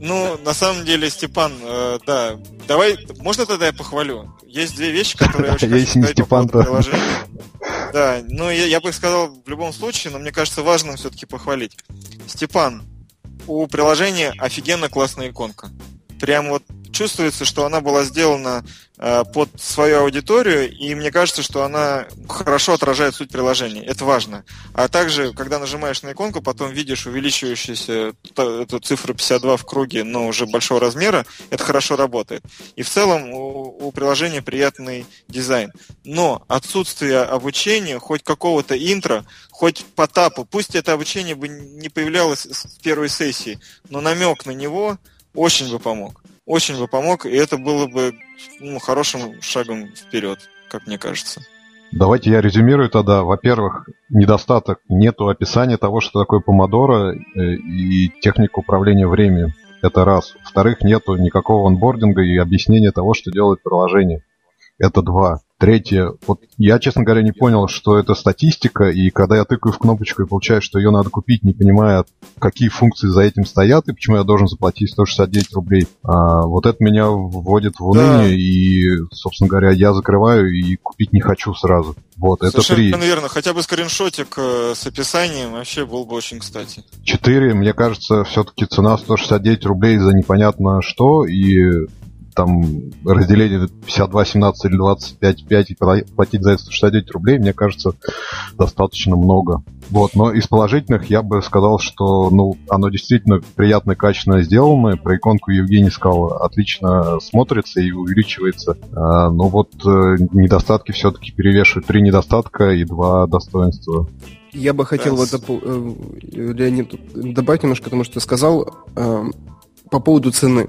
Ну, на самом деле, Степан, э, да. Давай, можно тогда я похвалю? Есть две вещи, которые я очень хочу сказать по приложению. Да, ну, я, я бы их сказал в любом случае, но мне кажется, важным все-таки похвалить. Степан, у приложения офигенно классная иконка. Прям вот чувствуется, что она была сделана э, под свою аудиторию, и мне кажется, что она хорошо отражает суть приложения. Это важно. А также, когда нажимаешь на иконку, потом видишь увеличивающуюся эту цифру пятьдесят два в круге, но уже большого размера, это хорошо работает. И в целом у, у приложения приятный дизайн. Но отсутствие обучения, хоть какого-то интро, хоть по тапу, пусть это обучение бы не появлялось с первой сессии, но намек на него очень бы помог. Очень бы помог, и это было бы, ну, хорошим шагом вперед, как мне кажется. Давайте я резюмирую тогда. Во-первых, недостаток. Нету описания того, что такое Помодоро и техника управления временем. Это раз. Во-вторых, нету никакого онбординга и объяснения того, что делает приложение. Это два. Третье. Вот я, честно говоря, не понял, что это статистика, и когда я тыкаю в кнопочку и получаю, что ее надо купить, не понимая, какие функции за этим стоят, и почему я должен заплатить сто шестьдесят девять рублей, а, вот это меня вводит в уныние, да. И, собственно говоря, я закрываю и купить не хочу сразу. Вот, это три. Совершенно верно. Хотя бы скриншотик с описанием вообще был бы очень кстати. Четыре. Мне кажется, все-таки цена сто шестьдесят девять рублей за непонятно что, и... там разделение пятьдесят два семнадцать или двадцать пять пять и платить за это сто шестьдесят девять рублей, мне кажется, достаточно много. Вот, но из положительных я бы сказал, что, ну, оно действительно приятно и качественно сделано. Про иконку Евгений сказал, отлично смотрится и увеличивается. А, но вот недостатки все-таки перевешивают. Три недостатка и два достоинства. Я бы хотел вот Леонид добавить немножко, потому что ты сказал э, по поводу цены.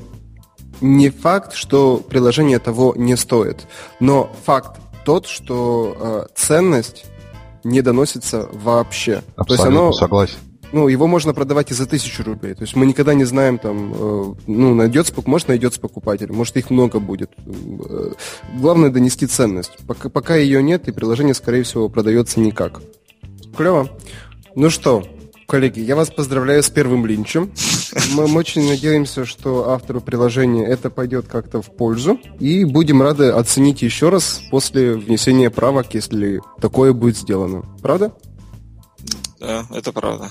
Не факт, что приложение того не стоит, но факт тот, что э, ценность не доносится вообще. Абсолютно, то есть оно, согласен. Ну, его можно продавать и за тысячу рублей. То есть мы никогда не знаем, там, э, ну, найдется, может, найдется покупатель, может, их много будет. Э, главное донести ценность. Пока, пока ее нет, и приложение, скорее всего, продается никак. Клево. Ну что, коллеги, я вас поздравляю с первым линчем. Мы, мы очень надеемся, что автору приложения это пойдет как-то в пользу. И будем рады оценить еще раз после внесения правок, если такое будет сделано. Правда? Да, это правда.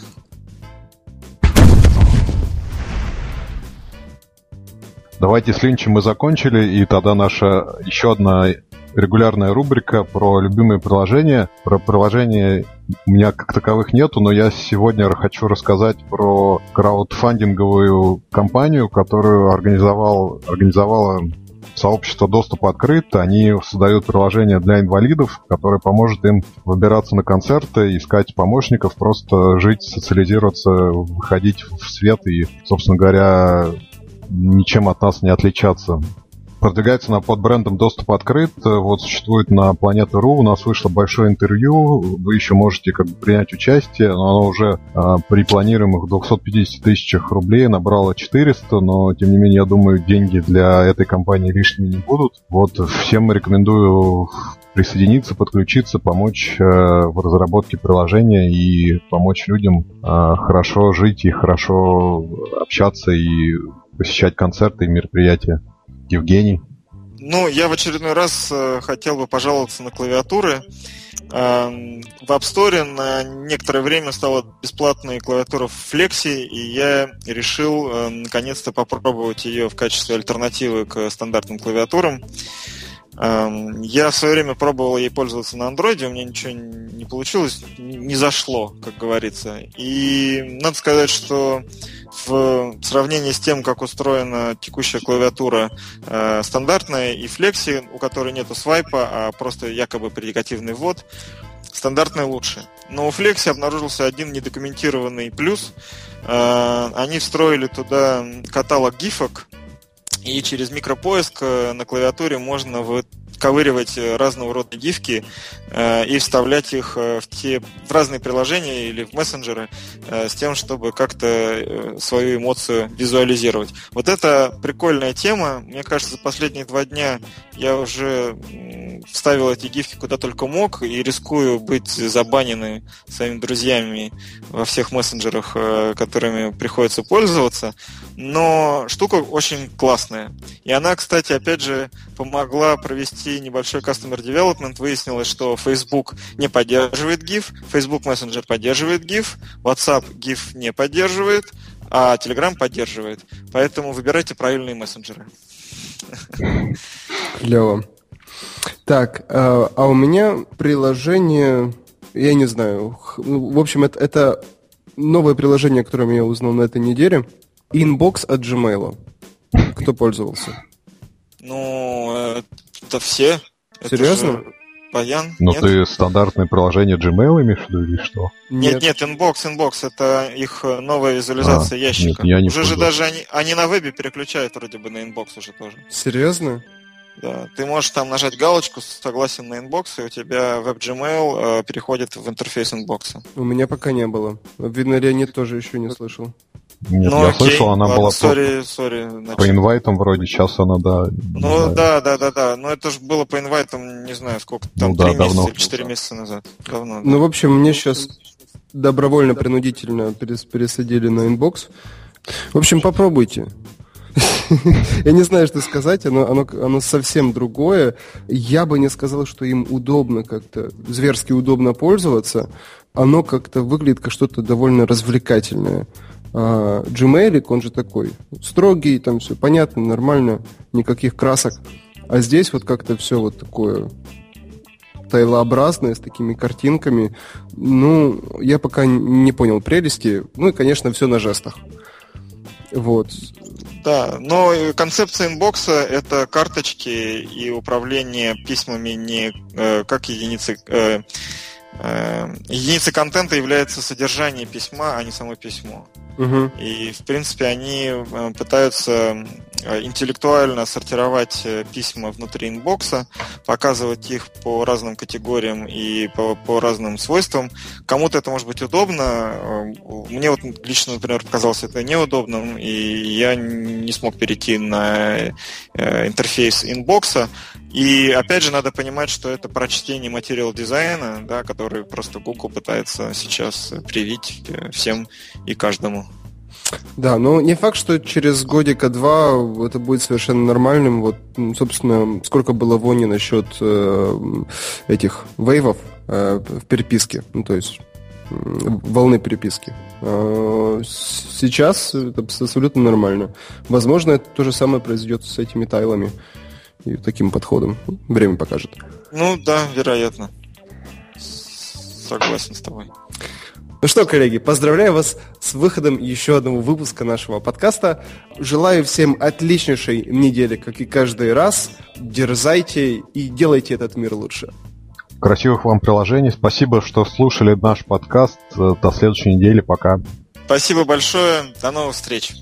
Давайте с линчем мы закончили, и тогда наша еще одна регулярная рубрика про любимые приложения. Про приложения у меня как таковых нету, но я сегодня хочу рассказать про краудфандинговую кампанию, которую организовал, организовала сообщество «Доступ открыт». Они создают приложение для инвалидов, которое поможет им выбираться на концерты, искать помощников, просто жить, социализироваться, выходить в свет и, собственно говоря, ничем от нас не отличаться. Продвигается она под брендом «Доступ открыт». Вот существует на планета точка ру. У нас вышло большое интервью. Вы еще можете как бы принять участие. Но оно уже э, при планируемых двести пятьдесят тысячах рублей набрало четыреста. Но, тем не менее, я думаю, деньги для этой компании лишними не будут. Вот всем рекомендую присоединиться, подключиться, помочь э, в разработке приложения и помочь людям э, хорошо жить и хорошо общаться и посещать концерты и мероприятия. Евгений? Ну, я в очередной раз э, хотел бы пожаловаться на клавиатуры. Э, в App Store на некоторое время стала бесплатная клавиатура Flexi, и я решил э, наконец-то попробовать ее в качестве альтернативы к стандартным клавиатурам. Э, я в свое время пробовал ей пользоваться на Android, у меня ничего не получилось, не зашло, как говорится. И надо сказать, что в сравнении с тем, как устроена текущая клавиатура э, стандартная и Flexi, у которой нету свайпа, а просто якобы предикативный ввод, стандартная лучше. Но у Flexi обнаружился один недокументированный плюс. Э, они встроили туда каталог гифок, и через микропоиск на клавиатуре можно выковыривать разного рода гифки э, и вставлять их в, те, в разные приложения или в мессенджеры э, с тем, чтобы как-то свою эмоцию визуализировать. Вот это прикольная тема. Мне кажется, за последние два дня я уже вставил эти гифки куда только мог и рискую быть забаненным своими друзьями во всех мессенджерах, э, которыми приходится пользоваться. Но штука очень классная. И она, кстати, опять же помогла провести небольшой customer development. Выяснилось, что Facebook не поддерживает GIF, Facebook Messenger поддерживает GIF, WhatsApp GIF не поддерживает, а Telegram поддерживает. Поэтому выбирайте правильные мессенджеры. Клево. Так, а у меня приложение, я не знаю, в общем, это, это новое приложение, о котором я узнал на этой неделе. Inbox от Gmail. Кто пользовался? Ну, это все. Серьезно? Это баян. Ну, ты стандартные приложения Gmail имеешь в виду или что? Нет, нет, Inbox, Inbox, это их новая визуализация а, ящика. Нет, я не уже пользуюсь. Же даже они, они на вебе переключают вроде бы на Inbox уже тоже. Серьезно? Да, ты можешь там нажать галочку «Согласен на инбокс», и у тебя веб-Gmail э, переходит в интерфейс инбокса. У меня пока не было. Видно, Леонид тоже еще не слышал. Нет, ну, я окей, слышал, она ладно, была sorry, по, sorry, по инвайтам вроде, сейчас она, да. Ну да, да, да, да, но это же было по инвайтам, не знаю, сколько там, ну, да, три месяца или четыре месяца назад. Давно, ну, да. В общем, мне сейчас добровольно, принудительно пересадили на инбокс. В общем, попробуйте. Я не знаю, что сказать, оно, оно, оно совсем другое. Я бы не сказал, что им удобно как-то, зверски удобно пользоваться. Оно как-то выглядит как что-то довольно развлекательное. А Gmail, он же такой строгий, там все понятно, нормально, никаких красок. А здесь вот как-то все вот такое тайлообразное, с такими картинками. Ну, я пока не понял прелести. Ну и, конечно, все на жестах. Вот. Да, но концепция инбокса – это карточки и управление письмами не э, как единицы э, Единицей контента является содержание письма, а не само письмо. Угу. И, в принципе, они пытаются интеллектуально сортировать письма внутри инбокса, показывать их по разным категориям и по, по разным свойствам. Кому-то это может быть удобно. Мне вот лично, например, показалось это неудобным, и я не смог перейти на интерфейс инбокса. И, опять же, надо понимать, что это прочтение материал-дизайна, да, который просто Google пытается сейчас привить всем и каждому. Да, но не факт, что через годика-два это будет совершенно нормальным. Вот, собственно, сколько было вони насчет э, этих вейвов э, в переписке, ну, то есть э, волны переписки. Э, сейчас это абсолютно нормально. Возможно, это то же самое произойдет с этими тайлами и таким подходом. Время покажет. Ну да, вероятно. Согласен с тобой. Ну что, коллеги, поздравляю вас с выходом еще одного выпуска нашего подкаста. Желаю всем отличнейшей недели, как и каждый раз. Дерзайте и делайте этот мир лучше. Красивых вам приложений. Спасибо, что слушали наш подкаст. До следующей недели. Пока. Спасибо большое. До новых встреч.